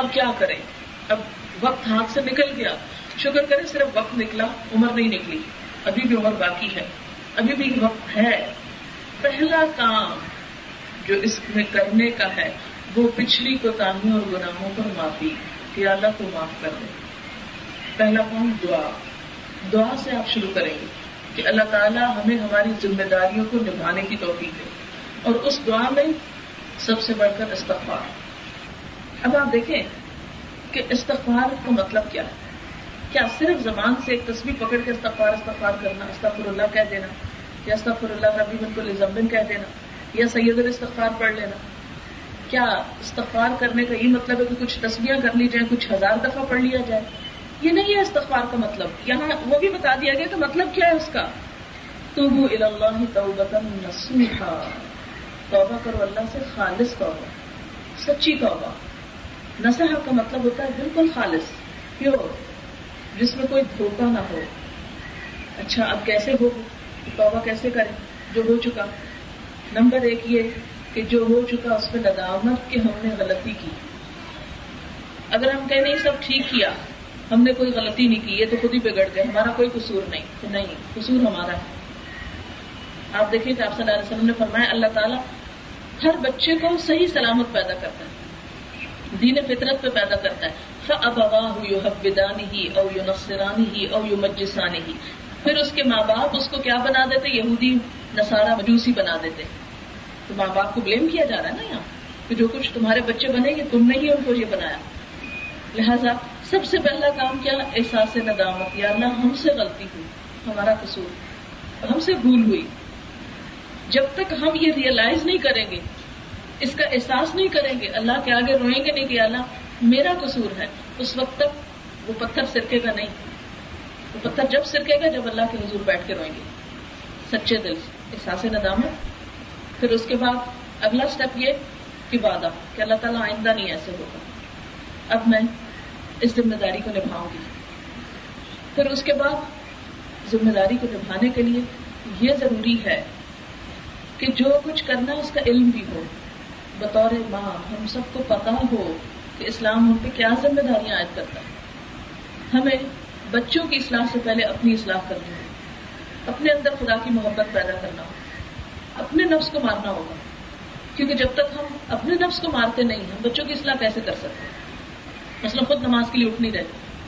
اب کیا کریں, اب وقت ہاتھ سے نکل گیا. شکر کریں صرف وقت نکلا, عمر نہیں نکلی, ابھی بھی عمر باقی ہے, ابھی بھی وقت ہے. پہلا کام جو اس میں کرنے کا ہے وہ پچھلی کوتاہیوں اور گناہوں پر معافی, کہ اللہ کو معاف کر دیں. پہلا کام دعا, دعا سے آپ شروع کریں گے کہ اللہ تعالیٰ ہمیں ہماری ذمہ داریوں کو نبھانے کی توفیق دے, اور اس دعا میں سب سے بڑھ کر استغفار. اب آپ دیکھیں کہ استغفار کا مطلب کیا ہے. کیا صرف زبان سے ایک تسبیح پکڑ کے استغفار استغفار کرنا, استغفر اللہ کہہ دینا, یا استغفر اللہ ربی کو لذمبن کہہ دینا, یا سید الاستغفار پڑھ لینا, کیا استغفار کرنے کا یہ مطلب ہے کہ کچھ تسبیحاں کر لی جائیں, کچھ 1000 دفعہ پڑھ لیا جائے؟ یہ نہیں ہے استغفار کا مطلب. یہاں وہ بھی بتا دیا گیا کہ مطلب کیا ہے اس کا. توبوا الی اللہ توبۃ نصوحا, توبہ کرو اللہ سے خالص توبہ, سچی توبہ. نصیحہ کا مطلب ہوتا ہے بالکل خالص, پیور, جس میں کوئی دھوکہ نہ ہو. اچھا اب کیسے ہو توبہ, کیسے کریں جو ہو چکا؟ نمبر ایک یہ کہ جو ہو چکا اس پہ ندامت کہ ہم نے غلطی کی. اگر ہم کہیں نہیں سب ٹھیک کیا, ہم نے کوئی غلطی نہیں کی, یہ تو خود ہی بگڑ گئے, ہمارا کوئی قصور نہیں, تو نہیں, قصور ہمارا ہے. آپ دیکھیں کہ آپ صلی اللہ علیہ وسلم نے فرمایا اللہ تعالیٰ ہر بچے کو صحیح سلامت پیدا کرتا ہے, دین فطرت پہ پیدا کرتا ہے. فَأَبَوَاهُ يُحَبِّدَانِهِ أَوْ يُنَصِّرَانِهِ أَوْ يُمَجِّسَانِهِ. پھر اس کے ماں باپ اس کو کیا بنا دیتے؟ یہودی, نصارہ, مجوسی بنا دیتے. تو ماں باپ کو بلیم کیا جا رہا ہے نا یہاں کہ جو کچھ تمہارے بچے بنے گے تم نے ہی ان کو یہ بنایا. لہذا سب سے پہلا کام کیا؟ احساس ندامت, یا اللہ ہم سے غلطی ہوئی, ہمارا قصور, ہم سے بھول ہوئی. جب تک ہم یہ ریئلائز نہیں کریں گے, اس کا احساس نہیں کریں گے, اللہ کے آگے روئیں گے نہیں کہ اللہ میرا قصور ہے, اس وقت تک وہ پتھر سرکے گا نہیں. پتھر جب سرکے گا جب اللہ کے حضور بیٹھ کے روئیں گے سچے دل سے, احساس ندامت. پھر اس کے بعد اگلا اسٹیپ یہ کہ وعدہ کہ اللہ تعالیٰ آئندہ نہیں ایسے ہوگا, اب میں اس ذمہ داری کو نبھاؤں گی. پھر اس کے بعد ذمہ داری کو نبھانے کے لیے یہ ضروری ہے کہ جو کچھ کرنا اس کا علم بھی ہو. بطور ماں ہم سب کو پتہ ہو کہ اسلام ہم پہ کیا ذمہ داریاں عائد کرتا ہے. ہمیں بچوں کی اصلاح سے پہلے اپنی اصلاح کرنی ہوگی, اپنے اندر خدا کی محبت پیدا کرنا ہوگا, اپنے نفس کو مارنا ہوگا. کیونکہ جب تک ہم اپنے نفس کو مارتے نہیں ہم بچوں کی اصلاح کیسے کر سکتے ہیں؟ مثلا خود نماز کے لیے اٹھ نہیں رہے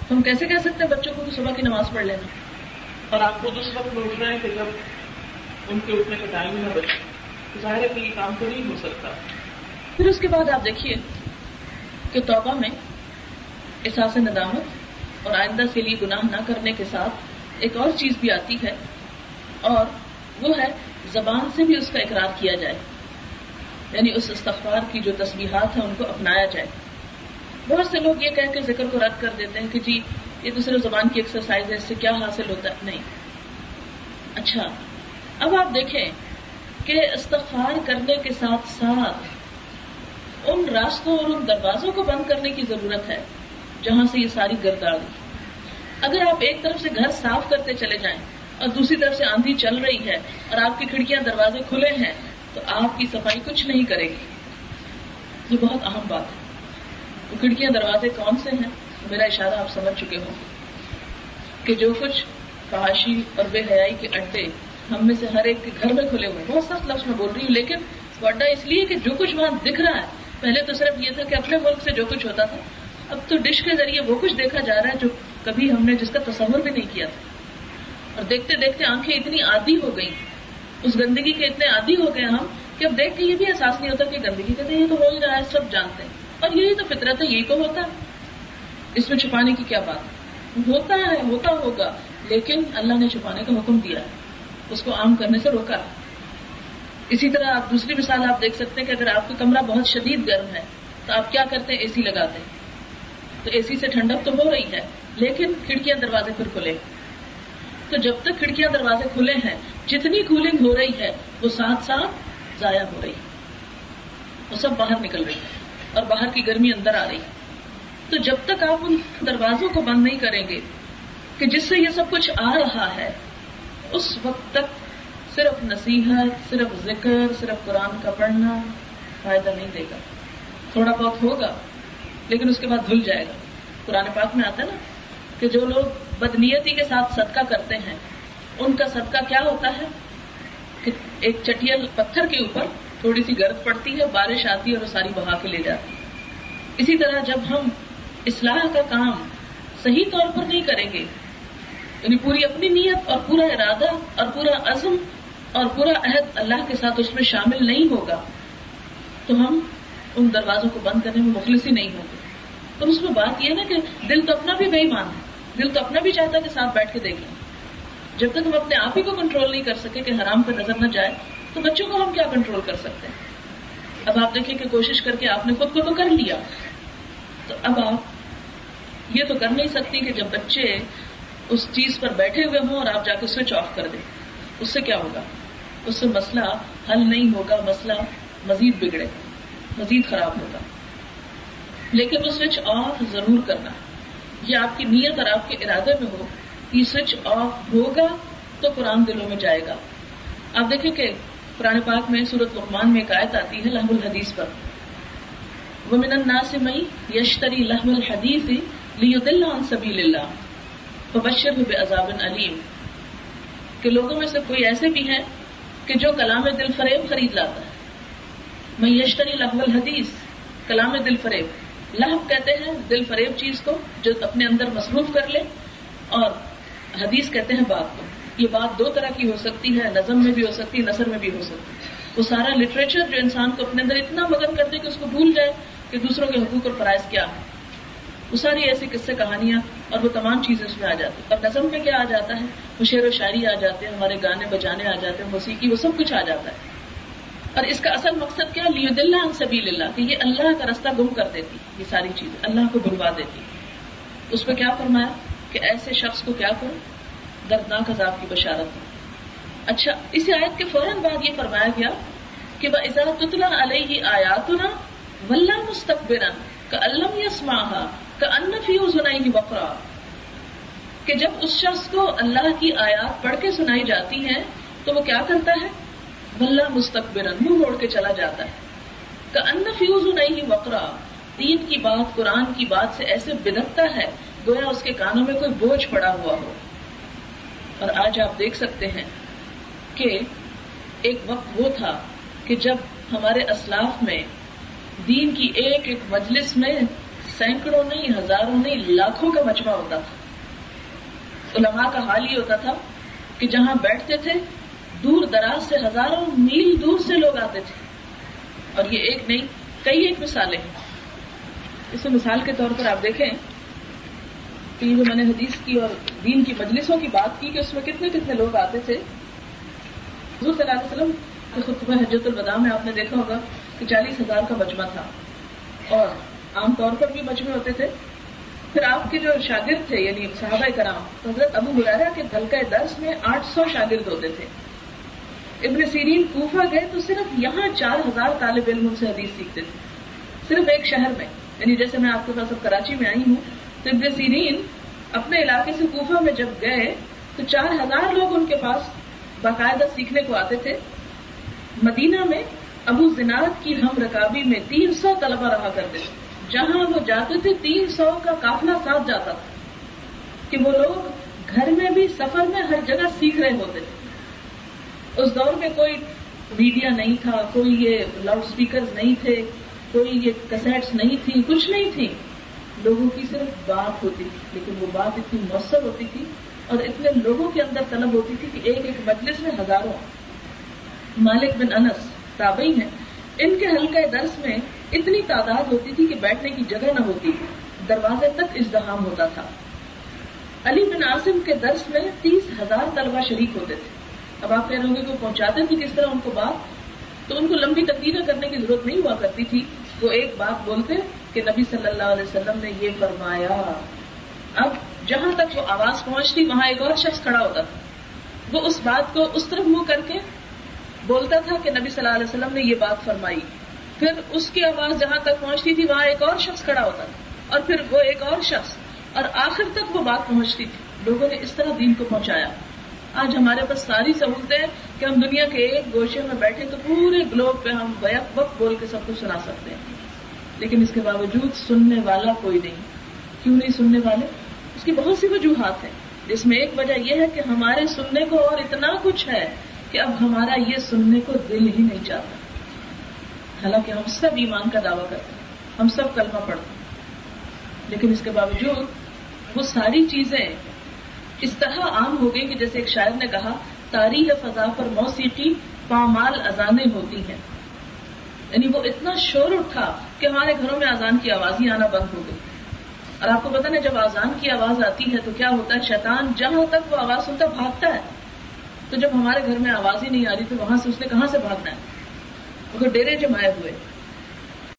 تو ہم کیسے کہہ سکتے ہیں بچوں کو کہ صبح کی نماز پڑھ لینا؟ اور آپ کو دوسرا بھی اٹھنا ہے کہ جب ان کے اٹھنے کا ٹائم نہ بچے تو ظاہر ہے کہ یہ کام تو نہیں ہو سکتا. پھر اس کے بعد آپ دیکھیے کہ توبہ میں احساس ندامت اور آئندہ سے لیے گناہ نہ کرنے کے ساتھ ایک اور چیز بھی آتی ہے, اور وہ ہے زبان سے بھی اس کا اقرار کیا جائے, یعنی اس استغفار کی جو تسبیحات ہیں ان کو اپنایا جائے. بہت سے لوگ یہ کہہ کے ذکر کو رد کر دیتے ہیں کہ جی یہ تو صرف زبان کی ایکسرسائز ہے, اس سے کیا حاصل ہوتا ہے؟ نہیں. اچھا اب آپ دیکھیں کہ استغفار کرنے کے ساتھ ساتھ ان راستوں اور ان دروازوں کو بند کرنے کی ضرورت ہے جہاں سے یہ ساری گرداڑی. اگر آپ ایک طرف سے گھر صاف کرتے چلے جائیں اور دوسری طرف سے آندھی چل رہی ہے اور آپ کی کھڑکیاں دروازے کھلے ہیں تو آپ کی صفائی کچھ نہیں کرے گی. یہ بہت اہم بات ہے. وہ کھڑکیاں دروازے کون سے ہیں؟ میرا اشارہ آپ سمجھ چکے ہوں کہ جو کچھ فحاشی اور بے حیائی کے اڈے ہم میں سے ہر ایک کے گھر میں کھلے ہوئے. بہت سخت لفظ میں بول رہی ہوں لیکن وہ اڈا اس لیے کہ جو کچھ وہاں دکھ رہا ہے, پہلے تو صرف یہ تھا کہ اپنے ملک سے جو کچھ ہوتا تھا, اب تو ڈش کے ذریعے وہ کچھ دیکھا جا رہا ہے جو کبھی ہم نے جس کا تصور بھی نہیں کیا تھا. اور دیکھتے دیکھتے آنکھیں اتنی عادی ہو گئی, اس گندگی کے اتنے عادی ہو گئے ہم کہ اب دیکھ کے یہ بھی احساس نہیں ہوتا کہ گندگی کا یہ تو ہو ہی رہا ہے, سب جانتے ہیں, اور یہی تو فطرت ہے, یہی تو ہوتا ہے, اس میں چھپانے کی کیا بات ہوتا ہے, ہوتا ہوگا. لیکن اللہ نے چھپانے کا حکم دیا ہے, اس کو عام کرنے سے روکا. اسی طرح آپ دوسری مثال آپ دیکھ سکتے ہیں کہ اگر آپ کا کمرہ بہت شدید گرم ہے تو آپ کیا کرتے ہیں؟ اے سی لگاتے ہیں. تو اے سی سے ٹھنڈک تو ہو رہی ہے لیکن کھڑکیاں دروازے پھر کھلے. تو جب تک کھڑکیاں دروازے کھلے ہیں جتنی کولنگ ہو رہی ہے وہ ساتھ ساتھ ضائع ہو رہی ہے, وہ سب باہر نکل رہی ہے اور باہر کی گرمی اندر آ رہی ہے. تو جب تک آپ ان دروازوں کو بند نہیں کریں گے کہ جس سے یہ سب کچھ آ رہا ہے, اس وقت تک صرف نصیحت, صرف ذکر, صرف قرآن کا پڑھنا فائدہ نہیں دے گا. تھوڑا بہت ہوگا لیکن اس کے بعد دھل جائے گا. قرآن پاک میں آتا ہے نا کہ جو لوگ بدنیتی کے ساتھ صدقہ کرتے ہیں ان کا صدقہ کیا ہوتا ہے کہ ایک چٹیل پتھر کے اوپر تھوڑی سی گرد پڑتی ہے, بارش آتی ہے اور وہ ساری بہا کے لے جاتی ہے. اسی طرح جب ہم اصلاح کا کام صحیح طور پر نہیں کریں گے, یعنی پوری اپنی نیت اور پورا ارادہ اور پورا عزم اور پورا عہد اللہ کے ساتھ اس میں شامل نہیں ہوگا, تو ہم ان دروازوں کو بند کرنے میں مخلص ہی نہیں ہوگی. اور اس میں بات یہ ہے نا کہ دل تو اپنا بھی بے ایمان ہے, دل تو اپنا بھی چاہتا ہے کہ ساتھ بیٹھ کے دیکھ لیں. جب تک ہم اپنے آپ ہی کو کنٹرول نہیں کر سکے کہ حرام پر نظر نہ جائے تو بچوں کو ہم کیا کنٹرول کر سکتے ہیں؟ اب آپ دیکھیں کہ کوشش کر کے آپ نے خود کو تو کر لیا, تو اب آپ یہ تو کر نہیں سکتی کہ جب بچے اس چیز پر بیٹھے ہوئے ہوں اور آپ جا کے سوئچ آف کر دیں. اس سے کیا ہوگا؟ اس سے مسئلہ حل نہیں ہوگا, مسئلہ مزید بگڑے، مزید خراب ہوتا. لیکن وہ سوئچ آف ضرور کرنا، یہ آپ کی نیت اور آپ کے ارادے میں ہو کہ سوئچ آف ہوگا تو قرآن دلوں میں جائے گا. آپ دیکھیں کہ قرآن پاک میں سورۃ لقمان میں ایک آیت آتی ہے لہو الحدیث پر، وَمِنَ النَّاسِ مَن يَشْتَرِي لَهْوَ الْحَدِيثِ لِيُضِلَّ عَن سَبِيلِ اللَّهِ فَبَشِّرْهُ بِعَذَابٍ أَلِيمٍ. کہ لوگوں میں سے کوئی ایسے بھی ہیں کہ جو کلام دل فریب خرید لاتا ہے. مَن يَشْتَرِي لَهْوَ الْحَدِيثِ، کلام دل فریب، لہو کہتے ہیں دل فریب چیز کو جو اپنے اندر مصروف کر لے، اور حدیث کہتے ہیں بات کو. یہ بات دو طرح کی ہو سکتی ہے، نظم میں بھی ہو سکتی ہے، نثر میں بھی ہو سکتی ہے. وہ سارا لٹریچر جو انسان کو اپنے اندر اتنا مگن کر دے کہ اس کو بھول جائے کہ دوسروں کے حقوق اور فرائض کیا ہیں، وہ ساری ایسی قصے کہانیاں اور وہ تمام چیزیں اس میں آ جاتی ہیں. اور نظم میں کیا آ جاتا ہے، وہ شعر و شاعری آ جاتے ہیں، ہمارے گانے بجانے آ جاتے ہیں، موسیقی، وہ سب کچھ آ جاتا ہے. اور اس کا اصل مقصد کیا، لیضل اللہ عن سبیل اللہ، کہ یہ اللہ کا راستہ گم کر دیتی، یہ ساری چیزیں اللہ کو بھلوا دیتی. اس پہ کیا فرمایا کہ ایسے شخص کو کیا کرو، دردناک عذاب کی بشارت ہے. اچھا، اسی آیت کے فوراً بعد یہ فرمایا گیا کہ وَإِذَا تُتْلَىٰ عَلَيْهِ آیَاتُنَا وَلَّىٰ مُسْتَكْبِرًا كَأَلَّمْ يَسْمَعْهَا كَأَنَّ فِي أُذُنَيْهِ وَقْرًا. کہ جب اس شخص کو اللہ کی آیات پڑھ کے سنائی جاتی ہیں تو وہ کیا کرتا ہے، وَلَّىٰ مُسْتَكْبِرًا، منہ موڑ کے چلا جاتا ہے. كَأَنَّ فِي أُذُنَيْهِ وَقْرًا، دین کی بات، قرآن کی بات سے ایسے بدکتا ہے گویا اس کے کانوں میں کوئی بوجھ پڑا ہوا ہو. اور آج آپ دیکھ سکتے ہیں کہ ایک وقت وہ تھا کہ جب ہمارے اسلاف میں دین کی ایک ایک مجلس میں سینکڑوں نہیں، ہزاروں نہیں، لاکھوں کا مجمع ہوتا تھا. علماء کا حال یہ ہوتا تھا کہ جہاں بیٹھتے تھے دور دراز سے، ہزاروں میل دور سے لوگ آتے تھے. اور یہ ایک نہیں، کئی ایک مثالیں ہیں. اسے مثال کے طور پر آپ دیکھیں کہ یہ جو میں نے حدیث کی اور دین کی مجلسوں کی بات کی کہ اس میں کتنے کتنے لوگ آتے تھے. حضور صلی اللہ علیہ وسلم کے خطبہ حجۃ الوداع میں آپ نے دیکھا ہوگا کہ 40,000 کا مجمع تھا، اور عام طور پر بھی مجمع ہوتے تھے. پھر آپ کے جو شاگرد تھے یعنی صحابہ کرام، حضرت ابو ہریرہ کے حلقہ درس میں 800 شاگرد ہوتے تھے. ابن سیرین کوفہ گئے تو صرف یہاں 4,000 طالب علم سے حدیث سیکھتے تھے، صرف ایک شہر میں. یعنی جیسے میں آپ کے پاس اب کراچی میں آئی ہوں تو ابن سیرین اپنے علاقے سے کوفہ میں جب گئے تو 4,000 لوگ ان کے پاس باقاعدہ سیکھنے کو آتے تھے. مدینہ میں ابو زناد کی ہم رکابی میں 300 طلبہ رہا کرتے تھے. جہاں وہ جاتے تھے 300 کا قافلہ ساتھ جاتا تھا کہ وہ لوگ گھر میں بھی، سفر میں، ہر جگہ سیکھ رہے ہوتے تھے. اس دور میں کوئی میڈیا نہیں تھا، کوئی یہ لاؤڈ اسپیکرز نہیں تھے، کوئی یہ کیسٹس نہیں تھیں، کچھ نہیں تھی. لوگوں کی صرف بات ہوتی تھی، لیکن وہ بات اتنی مؤثر ہوتی تھی اور اتنے لوگوں کے اندر طلب ہوتی تھی کہ ایک ایک مجلس میں ہزاروں. مالک بن انس تابعی ہیں، ان کے حلقہ درس میں اتنی تعداد ہوتی تھی کہ بیٹھنے کی جگہ نہ ہوتی، دروازے تک ازدحام ہوتا تھا. علی بن عاصم کے درس میں 30,000 طلبہ شریک ہوتے تھے. اب آپ کہہ رہے ہوں گے کہ وہ پہنچاتے تھے کس طرح ان کو بات، تو ان کو لمبی تقریریں کرنے کی ضرورت نہیں ہوا کرتی تھی. وہ ایک بات بولتے کہ نبی صلی اللہ علیہ وسلم نے یہ فرمایا. اب جہاں تک وہ آواز پہنچتی وہاں ایک اور شخص کھڑا ہوتا تھا، وہ اس بات کو اس طرف منہ کر کے بولتا تھا کہ نبی صلی اللہ علیہ وسلم نے یہ بات فرمائی. پھر اس کی آواز جہاں تک پہنچتی تھی وہاں ایک اور شخص کھڑا ہوتا تھا، اور پھر وہ ایک اور شخص، اور آخر تک وہ بات پہنچتی تھی. لوگوں نے اس طرح دین کو پہنچایا. آج ہمارے پاس ساری سہولتیں کہ ہم دنیا کے ایک گوشے میں بیٹھے تو پورے گلوب پہ ہم بیک وقت بول کے سب کو سنا سکتے ہیں، لیکن اس کے باوجود سننے والا کوئی نہیں. کیوں نہیں سننے والے؟ اس کی بہت سی وجوہات ہیں، جس میں ایک وجہ یہ ہے کہ ہمارے سننے کو اور اتنا کچھ ہے کہ اب ہمارا یہ سننے کو دل ہی نہیں چاہتا. حالانکہ ہم سب ایمان کا دعویٰ کرتے ہیں، ہم سب کلمہ پڑھتے ہیں، لیکن اس کے باوجود وہ ساری چیزیں اس طرح عام ہو گئی کہ جیسے ایک شاعر نے کہا، تاریخ فضا پر موسیقی پامال اذانیں ہوتی ہیں. یعنی وہ اتنا شور اٹھا کہ ہمارے گھروں میں اذان کی آواز ہی آنا بند ہو گئی. اور آپ کو پتہ ہے جب اذان کی آواز آتی ہے تو کیا ہوتا ہے، شیطان جہاں تک وہ آواز سنتا بھاگتا ہے. تو جب ہمارے گھر میں آواز ہی نہیں آ رہی تو وہاں سے اس نے کہاں سے بھاگنا ہے، وہ ڈیرے جمائے ہوئے.